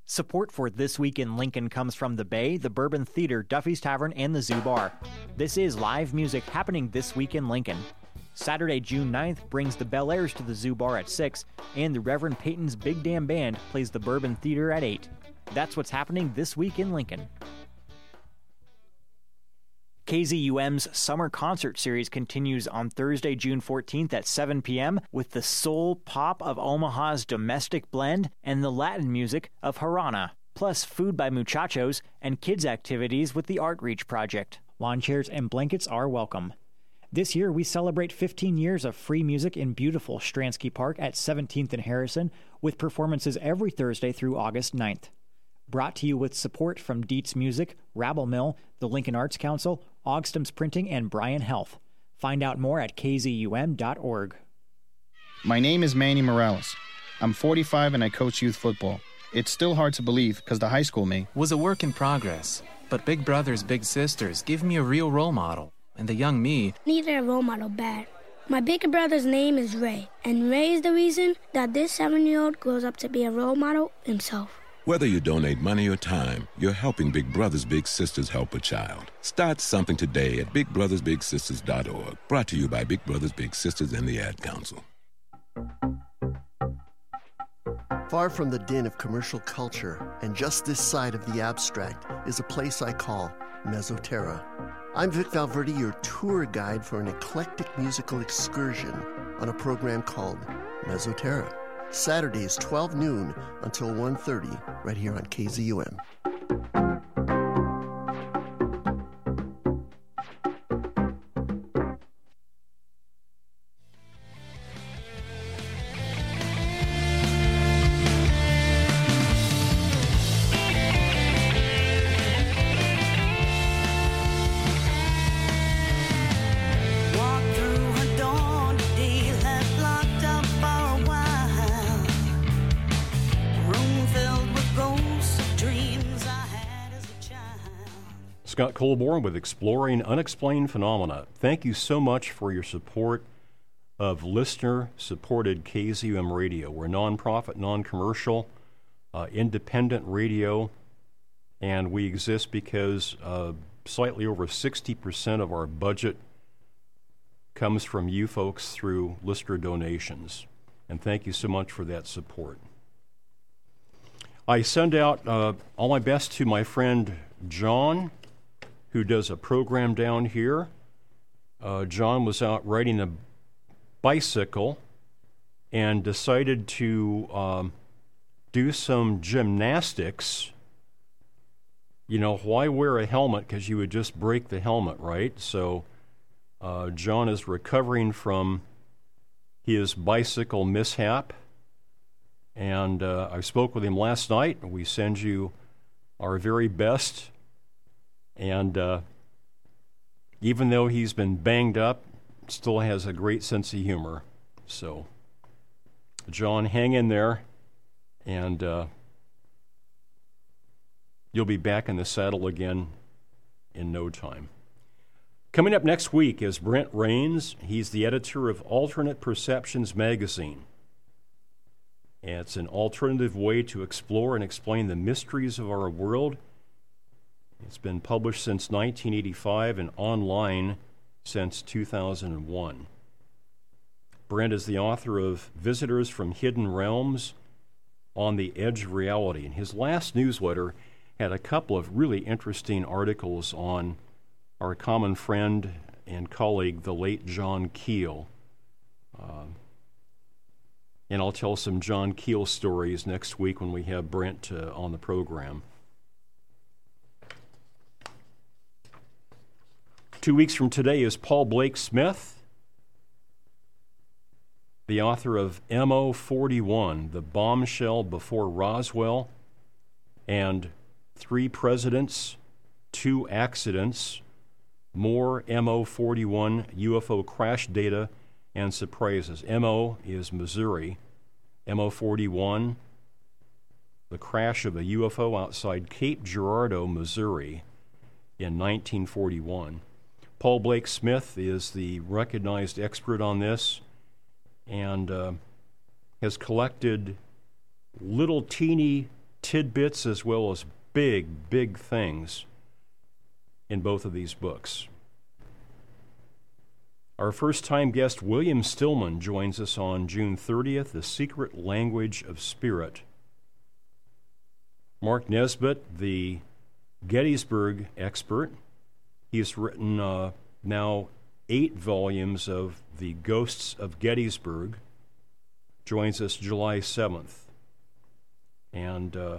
Support for This Week in Lincoln comes from the Bay, the Bourbon Theater, Duffy's Tavern, and the Zoo Bar. This is live music happening this week in Lincoln. Saturday, June ninth brings the Bel Airs to the Zoo Bar at six, and the Reverend Peyton's Big Damn Band plays the Bourbon Theater at eight. That's what's happening this week in Lincoln. K Z U M's Summer Concert Series continues on Thursday, June fourteenth at seven p.m. with the soul pop of Omaha's Domestic Blend and the Latin music of Harana, plus food by Muchachos and kids' activities with the Artreach Project. Lawn chairs and blankets are welcome. This year, we celebrate fifteen years of free music in beautiful Stransky Park at seventeenth and Harrison, with performances every Thursday through August ninth. Brought to you with support from Dietz Music, Rabble Mill, the Lincoln Arts Council, Augstum's Printing, and Bryan Health. Find out more at k z u m dot org. My name is Manny Morales. I'm forty-five and I coach youth football. It's still hard to believe because the high school me was a work in progress, but Big Brothers Big Sisters give me a real role model, and the young me needed a role model bad. My big brother's name is Ray, and Ray is the reason that this seven-year-old grows up to be a role model himself. Whether you donate money or time, you're helping Big Brothers Big Sisters help a child. Start something today at big brothers big sisters dot org. Brought to you by Big Brothers Big Sisters and the Ad Council. Far from the din of commercial culture and just this side of the abstract is a place I call Mesoterra. I'm Vic Valverde, your tour guide for an eclectic musical excursion on a program called Mesoterra. Saturdays, twelve noon until one thirty, right here on K Z U M. Scott Colborn with Exploring Unexplained Phenomena. Thank you so much for your support of listener-supported K Z U M Radio. We're nonprofit, non-commercial, uh, independent radio, and we exist because uh, slightly over sixty percent of our budget comes from you folks through listener donations. And thank you so much for that support. I send out uh, all my best to my friend John, who does a program down here. Uh, John was out riding a bicycle and decided to um, do some gymnastics. You know, why wear a helmet? Because you would just break the helmet, right? So uh, John is recovering from his bicycle mishap. And uh, I spoke with him last night. We send you our very best. And uh, even though he's been banged up, still has a great sense of humor. So, John, hang in there, and uh, you'll be back in the saddle again in no time. Coming up next week is Brent Rains. He's the editor of Alternate Perceptions magazine. And it's an alternative way to explore and explain the mysteries of our world. It's been published since nineteen eighty-five and online since two thousand one. Brent is the author of Visitors from Hidden Realms on the Edge of Reality. And his last newsletter had a couple of really interesting articles on our common friend and colleague, the late John Keel. Uh, and I'll tell some John Keel stories next week when we have Brent uh, on the program. Two weeks from today is Paul Blake Smith, the author of M O forty-one, The Bombshell Before Roswell, and Three Presidents, Two Accidents, more M O forty-one U F O crash data and surprises. M O is Missouri. M O forty-one, the crash of a U F O outside Cape Girardeau, Missouri in nineteen forty-one. Paul Blake Smith is the recognized expert on this and uh, has collected little teeny tidbits as well as big, big things in both of these books. Our first-time guest, William Stillman, joins us on June thirtieth, The Secret Language of Spirit. Mark Nesbitt, the Gettysburg expert, he's written uh, now eight volumes of The Ghosts of Gettysburg, joins us July seventh. And uh,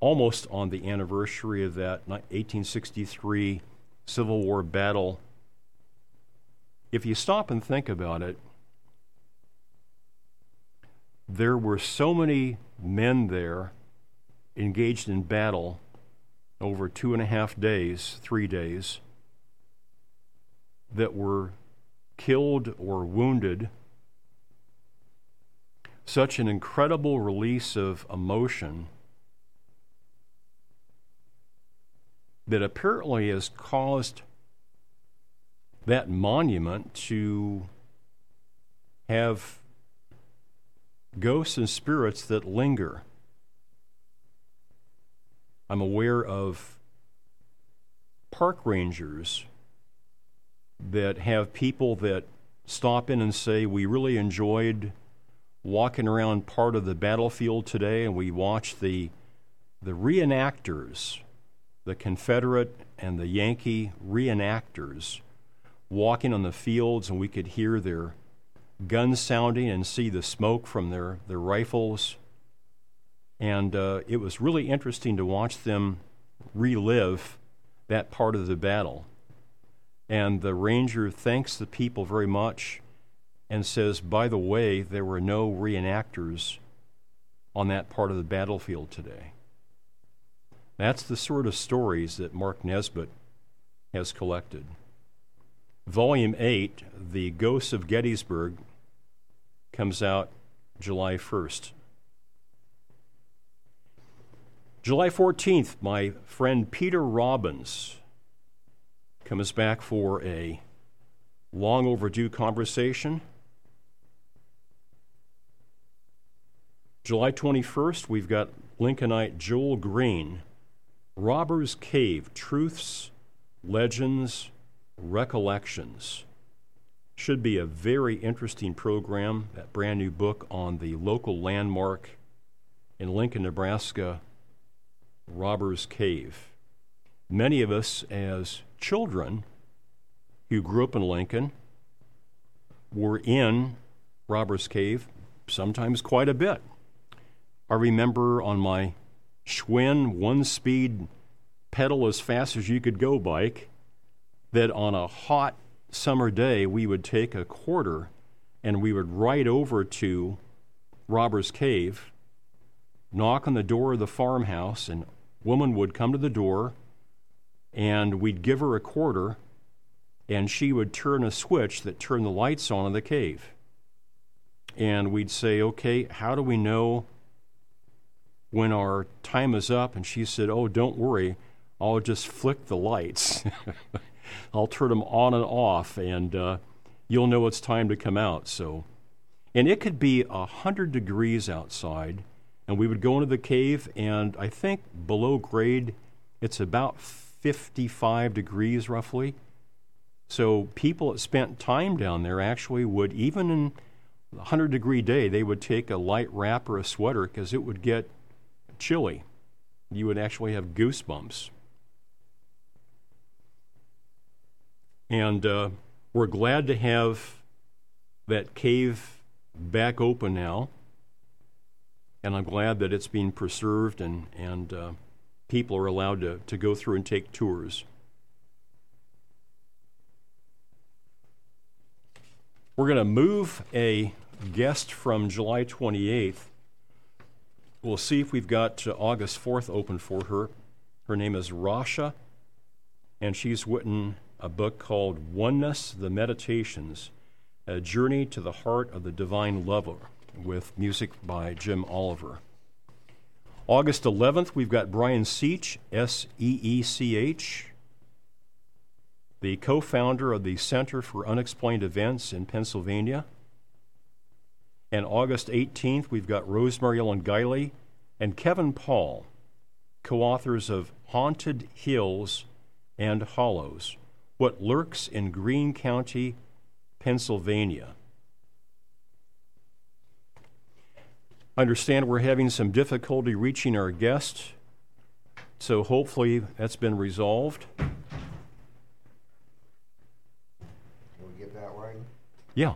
almost on the anniversary of that eighteen sixty-three Civil War battle. If you stop and think about it, there were so many men there engaged in battle over two and a half days, three days, that were killed or wounded. Such an incredible release of emotion that apparently has caused that monument to have ghosts and spirits that linger. I'm aware of park rangers that have people that stop in and say, we really enjoyed walking around part of the battlefield today, and we watched the the reenactors, the Confederate and the Yankee reenactors, walking on the fields, and we could hear their guns sounding and see the smoke from their, their rifles. And uh, it was really interesting to watch them relive that part of the battle. And the ranger thanks the people very much and says, by the way, there were no reenactors on that part of the battlefield today. That's the sort of stories that Mark Nesbitt has collected. Volume eight, The Ghosts of Gettysburg, comes out July first. July fourteenth, my friend Peter Robbins comes back for a long overdue conversation. July twenty-first, we've got Lincolnite Joel Green, Robber's Cave, Truths, Legends, Recollections. Should be a very interesting program, that brand new book on the local landmark in Lincoln, Nebraska, Robber's Cave. Many of us as children who grew up in Lincoln were in Robber's Cave sometimes quite a bit. I remember on my Schwinn one-speed pedal as fast as you could go bike that on a hot summer day we would take a quarter and we would ride over to Robber's Cave, knock on the door of the farmhouse, and a woman would come to the door and we'd give her a quarter and she would turn a switch that turned the lights on in the cave. And we'd say, okay, how do we know when our time is up? And she said, oh, don't worry, I'll just flick the lights. I'll turn them on and off, and uh, you'll know it's time to come out. So, and it could be one hundred degrees outside, and we would go into the cave, and I think below grade, it's about fifty-five degrees roughly. So people that spent time down there actually would, even in a one hundred degree day, they would take a light wrap or a sweater because it would get chilly. You would actually have goosebumps. And uh, we're glad to have that cave back open now. And I'm glad that it's being preserved and, and uh, people are allowed to, to go through and take tours. We're going to move a guest from July twenty-eighth. We'll see if we've got uh, August fourth open for her. Her name is Rasha, and she's written a book called Oneness, The Meditations, A Journey to the Heart of the Divine Lover, with music by Jim Oliver. August eleventh, we've got Brian Seach, S E E C H, the co-founder of the Center for Unexplained Events in Pennsylvania. And August eighteenth, we've got Rosemary Ellen Guiley and Kevin Paul, co-authors of Haunted Hills and Hollows, What Lurks in Greene County, Pennsylvania. I understand we're having some difficulty reaching our guest, so hopefully that's been resolved. We'll get that line? Yeah.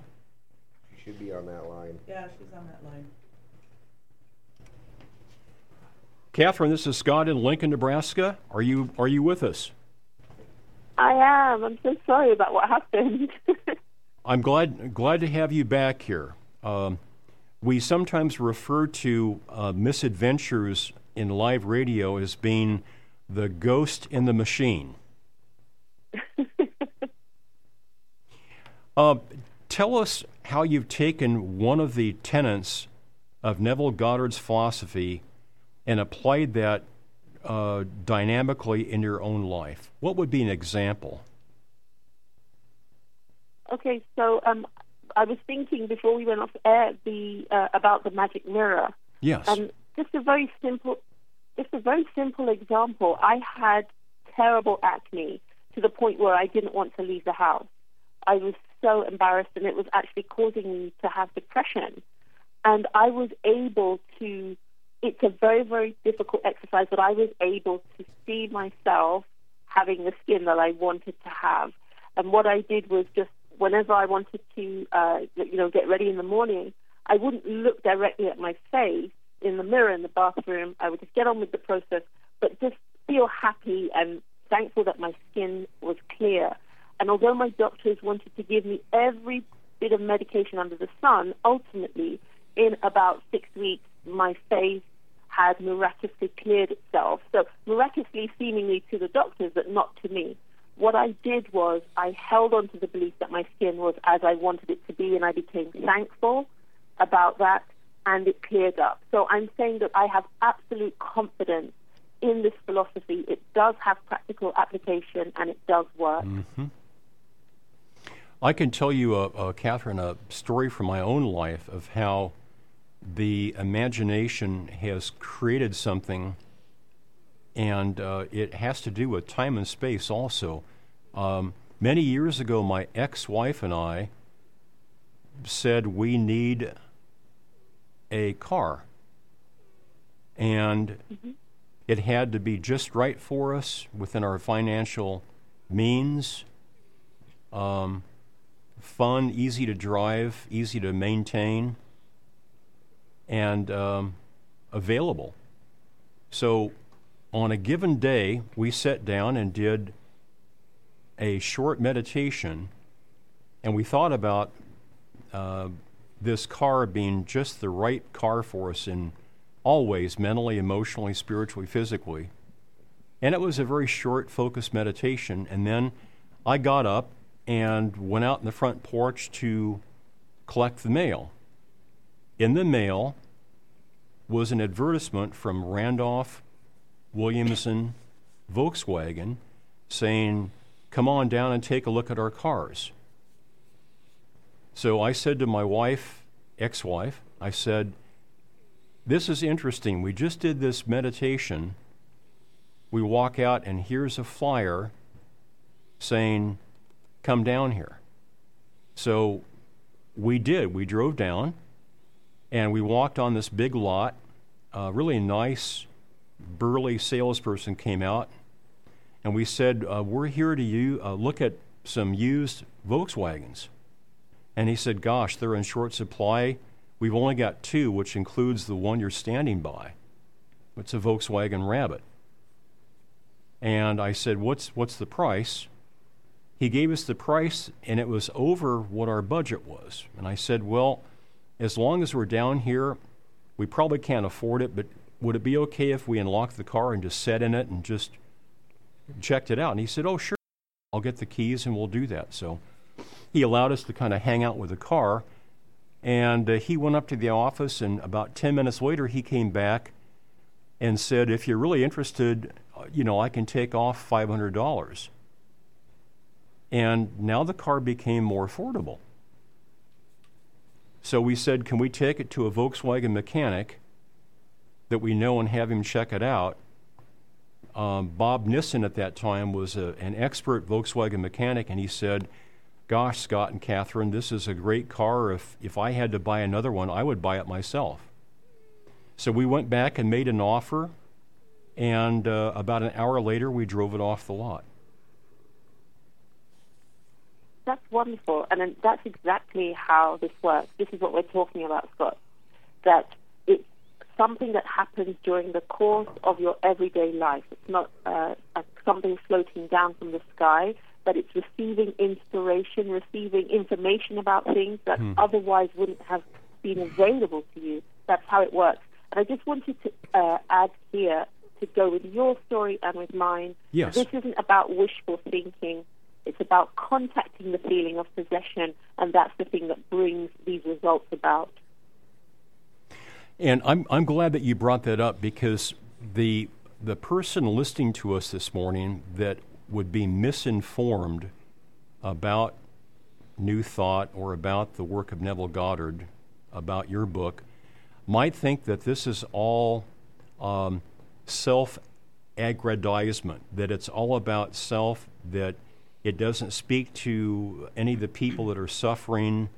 She should be on that line. Yeah, she's on that line. Katherine, this is Scott in Lincoln, Nebraska. Are you are you with us? I am. I'm so sorry about what happened. I'm glad glad to have you back here. Um, we sometimes refer to uh, misadventures in live radio as being the ghost in the machine. uh, tell us how you've taken one of the tenets of Neville Goddard's philosophy and applied that uh, dynamically in your own life. What would be an example? Okay, so um, I was thinking before we went off air the uh, about the magic mirror. Yes. Um, just a very simple, just a very simple example. I had terrible acne to the point where I didn't want to leave the house. I was so embarrassed, and it was actually causing me to have depression. And I was able to. It's a very, very difficult exercise, but I was able to see myself having the skin that I wanted to have. And what I did was just whenever I wanted to, uh, you know, get ready in the morning, I wouldn't look directly at my face in the mirror in the bathroom. I would just get on with the process, but just feel happy and thankful that my skin was clear. And although my doctors wanted to give me every bit of medication under the sun, ultimately, in about six weeks, my face had miraculously cleared itself. So miraculously, seemingly to the doctors, but not to me. What I did was I held on to the belief that my skin was as I wanted it to be, and I became thankful about that, and it cleared up. So I'm saying that I have absolute confidence in this philosophy. It does have practical application, and it does work. Mm-hmm. I can tell you, uh, uh, Katherine, a story from my own life of how the imagination has created something, and uh, it has to do with time and space also. Um, many years ago, my ex-wife and I said we need a car, and mm-hmm. it had to be just right for us within our financial means, um, fun, easy to drive, easy to maintain, and um, available. So on a given day, we sat down and did a short meditation, and we thought about uh, this car being just the right car for us in all ways, mentally, emotionally, spiritually, physically. And it was a very short, focused meditation. And then I got up and went out in the front porch to collect the mail. In the mail was an advertisement from Randolph Williamson Volkswagen saying, come on down and take a look at our cars. So I said to my wife, ex-wife, I said, this is interesting. We just did this meditation. We walk out and here's a flyer saying, come down here. So we did. We drove down. And we walked on this big lot. A really nice, burly salesperson came out, and we said, uh, we're here to you, uh, look at some used Volkswagens. And he said, gosh, they're in short supply. We've only got two, which includes the one you're standing by. It's a Volkswagen Rabbit. And I said, what's what's the price? He gave us the price, and it was over what our budget was. And I said, well, as long as we're down here, we probably can't afford it, but would it be okay if we unlocked the car and just sat in it and just checked it out? And he said, oh, sure. I'll get the keys and we'll do that. So he allowed us to kind of hang out with the car, and uh, he went up to the office, and about ten minutes later he came back and said, if you're really interested, you know, I can take off five hundred dollars. And now the car became more affordable. So we said, can we take it to a Volkswagen mechanic that we know and have him check it out? Um, Bob Nissen at that time was a, an expert Volkswagen mechanic, and he said, gosh, Scott and Katherine, this is a great car. If, if I had to buy another one, I would buy it myself. So we went back and made an offer, and uh, about an hour later, we drove it off the lot. That's wonderful, and that's exactly how this works. This is what we're talking about, Scott, that it's something that happens during the course of your everyday life. It's not uh, something floating down from the sky, but it's receiving inspiration, receiving information about things that hmm. otherwise wouldn't have been available to you. That's how it works. And I just wanted to uh, add here, to go with your story and with mine, yes. This isn't about wishful thinking. It's about contacting the feeling of possession, and that's the thing that brings these results about. And I'm I'm glad that you brought that up, because the the person listening to us this morning that would be misinformed about New Thought or about the work of Neville Goddard, about your book, might think that this is all um, self-aggrandizement, that it's all about self, that it doesn't speak to any of the people that are suffering.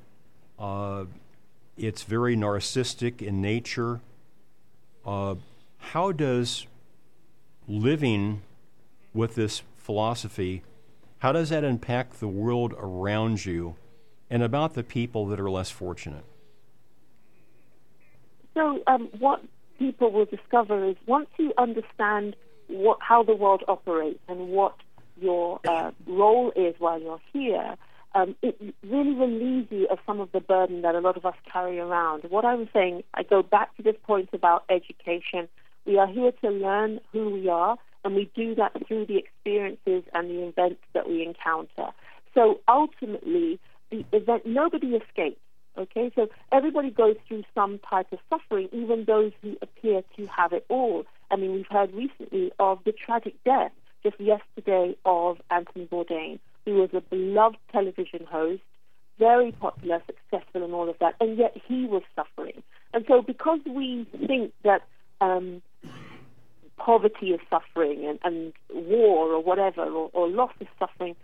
Uh, it's very narcissistic in nature. Uh, how does living with this philosophy, how does that impact the world around you and about the people that are less fortunate? So um, what people will discover is, once you understand what, how the world operates and what your uh, role is while you're here, um, it really relieves you of some of the burden that a lot of us carry around. What I was saying, I go back to this point about education. We are here to learn who we are, and we do that through the experiences and the events that we encounter. So ultimately, the event, nobody escapes, okay? So everybody goes through some type of suffering, even those who appear to have it all. I mean, we've heard recently of the tragic death just yesterday of Anthony Bourdain, who was a beloved television host, very popular, successful and all of that, and yet he was suffering. And so because we think that um, poverty is suffering and, and war or whatever, or, or loss is suffering,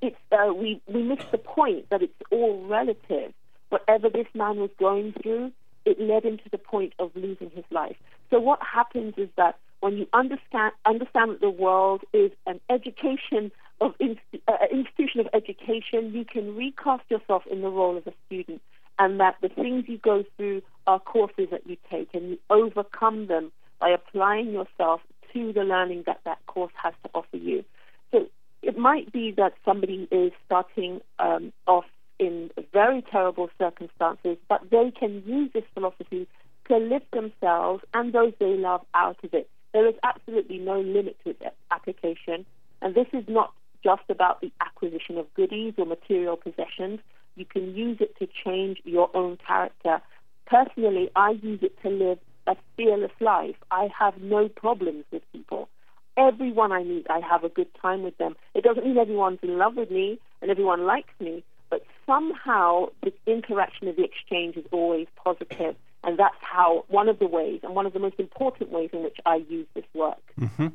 it's, uh, we, we miss the point that it's all relative. Whatever this man was going through, it led him to the point of losing his life. So what happens is that when you understand understand that the world is an education of inst- uh, institution of education, you can recast yourself in the role of a student, and that the things you go through are courses that you take, and you overcome them by applying yourself to the learning that that course has to offer you. So it might be that somebody is starting um, off in very terrible circumstances, but they can use this philosophy to lift themselves and those they love out of it. There is absolutely no limit to its application, and this is not just about the acquisition of goodies or material possessions. You can use it to change your own character. Personally, I use it to live a fearless life. I have no problems with people. Everyone I meet, I have a good time with them. It doesn't mean everyone's in love with me and everyone likes me, but somehow the interaction of the exchange is always positive. And that's how, one of the ways, and one of the most important ways in which I use this work. Mm-hmm.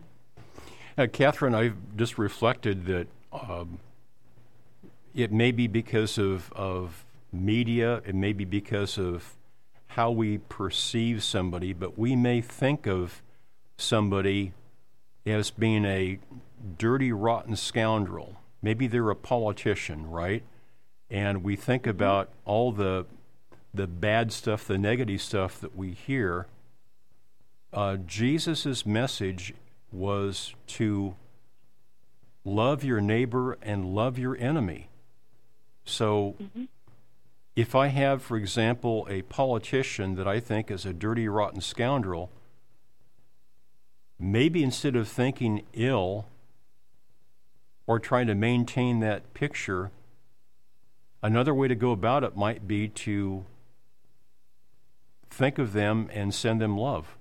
Uh, Katherine, I've just reflected that um, it may be because of, of media, it may be because of how we perceive somebody, but we may think of somebody as being a dirty, rotten scoundrel. Maybe they're a politician, right? And we think about all the the bad stuff, the negative stuff that we hear. Uh, Jesus' message was to love your neighbor and love your enemy. So mm-hmm. if I have, for example, a politician that I think is a dirty, rotten scoundrel, maybe instead of thinking ill or trying to maintain that picture, another way to go about it might be to think of them and send them love.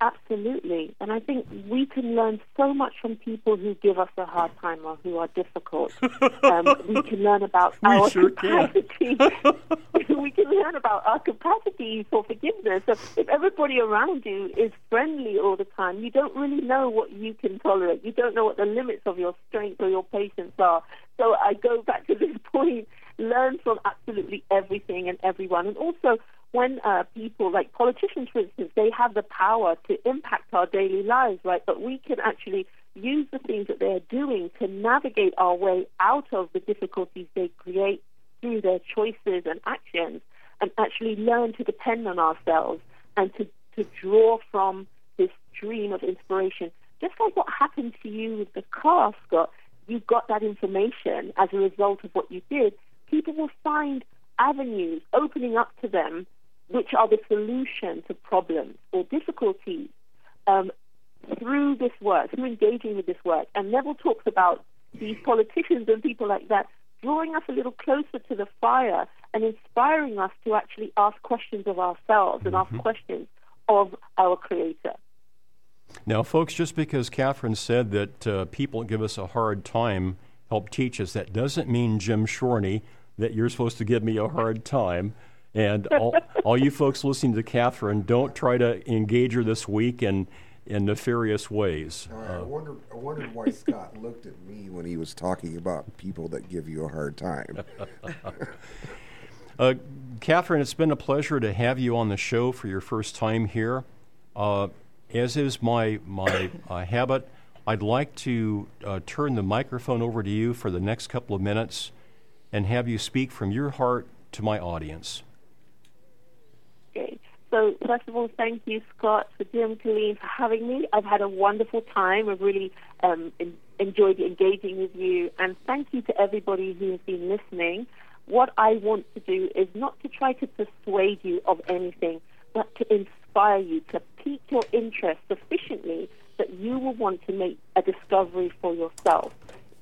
Absolutely. And I think we can learn so much from people who give us a hard time or who are difficult. Um, we can learn about we our sure capacity. We can learn about our capacity for forgiveness. So if everybody around you is friendly all the time, you don't really know what you can tolerate. You don't know what the limits of your strength or your patience are. So I go back to this point, learn from absolutely everything and everyone. And also, when uh, people, like politicians, for instance, they have the power to impact our daily lives, right? But we can actually use the things that they're doing to navigate our way out of the difficulties they create through their choices and actions, and actually learn to depend on ourselves and to, to draw from this stream of inspiration. Just like what happened to you with the car, Scott, you got that information as a result of what you did. People will find avenues opening up to them which are the solution to problems or difficulties um, through this work, through engaging with this work. And Neville talks about these politicians and people like that drawing us a little closer to the fire and inspiring us to actually ask questions of ourselves and mm-hmm. ask questions of our Creator. Now, folks, just because Katherine said that uh, people give us a hard time help teach us, that doesn't mean, Jim Shorney, that you're supposed to give me a hard time. And all, all you folks listening to Katherine, don't try to engage her this week in, in nefarious ways. Right, uh, I, wondered, I wondered why Scott looked at me when he was talking about people that give you a hard time. uh, Katherine, it's been a pleasure to have you on the show for your first time here. Uh, as is my, my uh, habit, I'd like to uh, turn the microphone over to you for the next couple of minutes and have you speak from your heart to my audience. Okay. So, first of all, thank you, Scott, for Jim, Colleen, for having me. I've had a wonderful time. I've really um, in, enjoyed engaging with you. And thank you to everybody who has been listening. What I want to do is not to try to persuade you of anything, but to inspire you, to pique your interest sufficiently that you will want to make a discovery for yourself.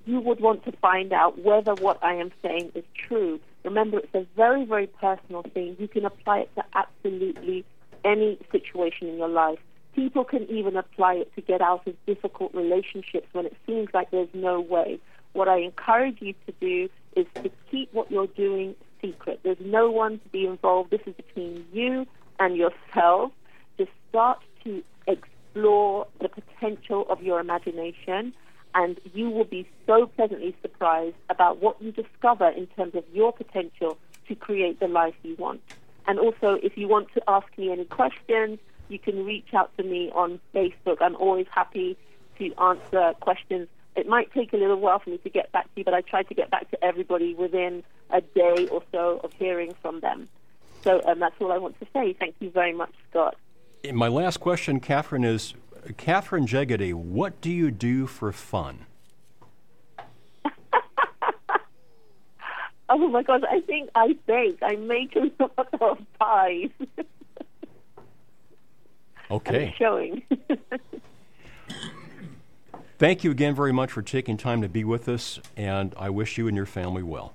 You would want to find out whether what I am saying is true. Remember, it's a very, very personal thing. You can apply it to absolutely any situation in your life. People can even apply it to get out of difficult relationships when it seems like there's no way. What I encourage you to do is to keep what you're doing secret. There's no one to be involved. This is between you and yourself. Just start to explore the potential of your imagination, and you will be so pleasantly surprised about what you discover in terms of your potential to create the life you want. And also, if you want to ask me any questions, you can reach out to me on Facebook. I'm always happy to answer questions. It might take a little while for me to get back to you, but I try to get back to everybody within a day or so of hearing from them. So um, that's all I want to say. Thank you very much, Scott. And my last question, Katherine, is... Katherine Jegede, what do you do for fun? Oh, my gosh, I think I bake. I make a lot of pies. Okay. I'm showing. Thank you again very much for taking time to be with us, and I wish you and your family well.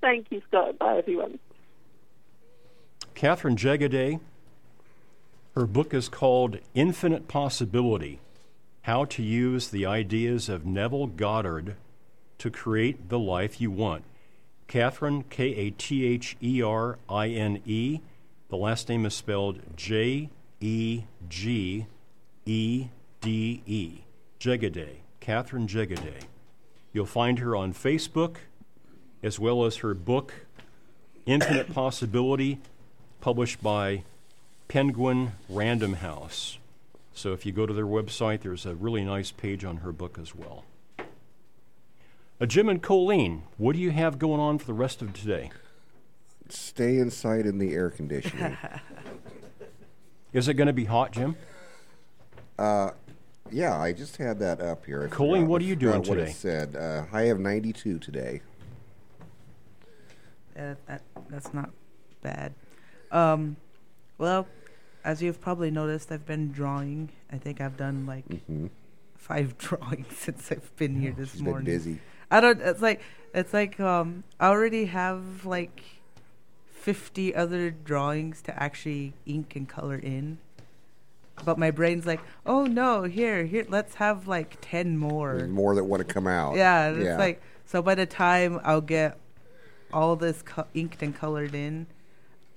Thank you, Scott. Bye, everyone. Katherine Jegede. Her book is called Infinite Possibility, How to Use the Ideas of Neville Goddard to Create the Life You Want. Katherine, K A T H E R I N E. The last name is spelled J E G E D E. Jegede, Katherine Jegede. You'll find her on Facebook, as well as her book, Infinite Possibility, published by Penguin Random House. So if you go to their website, there's a really nice page on her book as well. Uh, Jim and Colleen, what do you have going on for the rest of today? Stay inside in the air conditioning. Is it going to be hot, Jim? Uh, yeah, I just had that up here. I Colleen, what are you doing today? What it said. Uh, I have ninety-two today. Uh, that, that's not bad. Um, well... As you've probably noticed, I've been drawing. I think I've done like mm-hmm. five drawings since I've been yeah, here this she's morning. Been busy. I don't. It's like it's like um, I already have like fifty other drawings to actually ink and color in, but my brain's like, oh no, here, here, let's have like ten more. There's more that want to come out. Yeah, yeah. It's like so. By the time I'll get all this co- inked and colored in,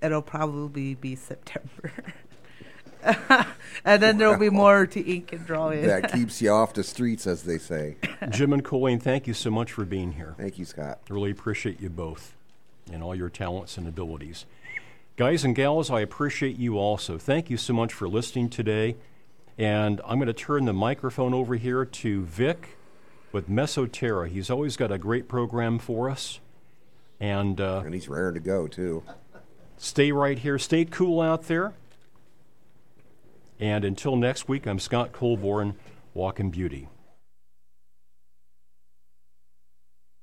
it'll probably be September. And then there'll be more to ink and draw in. That keeps you off the streets, as they say. Jim and Colleen, thank you so much for being here. Thank you, Scott. Really appreciate you both and all your talents and abilities. Guys and gals, I appreciate you also. Thank you so much for listening today. And I'm going to turn the microphone over here to Vic with Mesoterra. He's always got a great program for us. And, uh, and he's raring to go, too. Stay right here. Stay cool out there. And until next week, I'm Scott Colborn. Walk in beauty.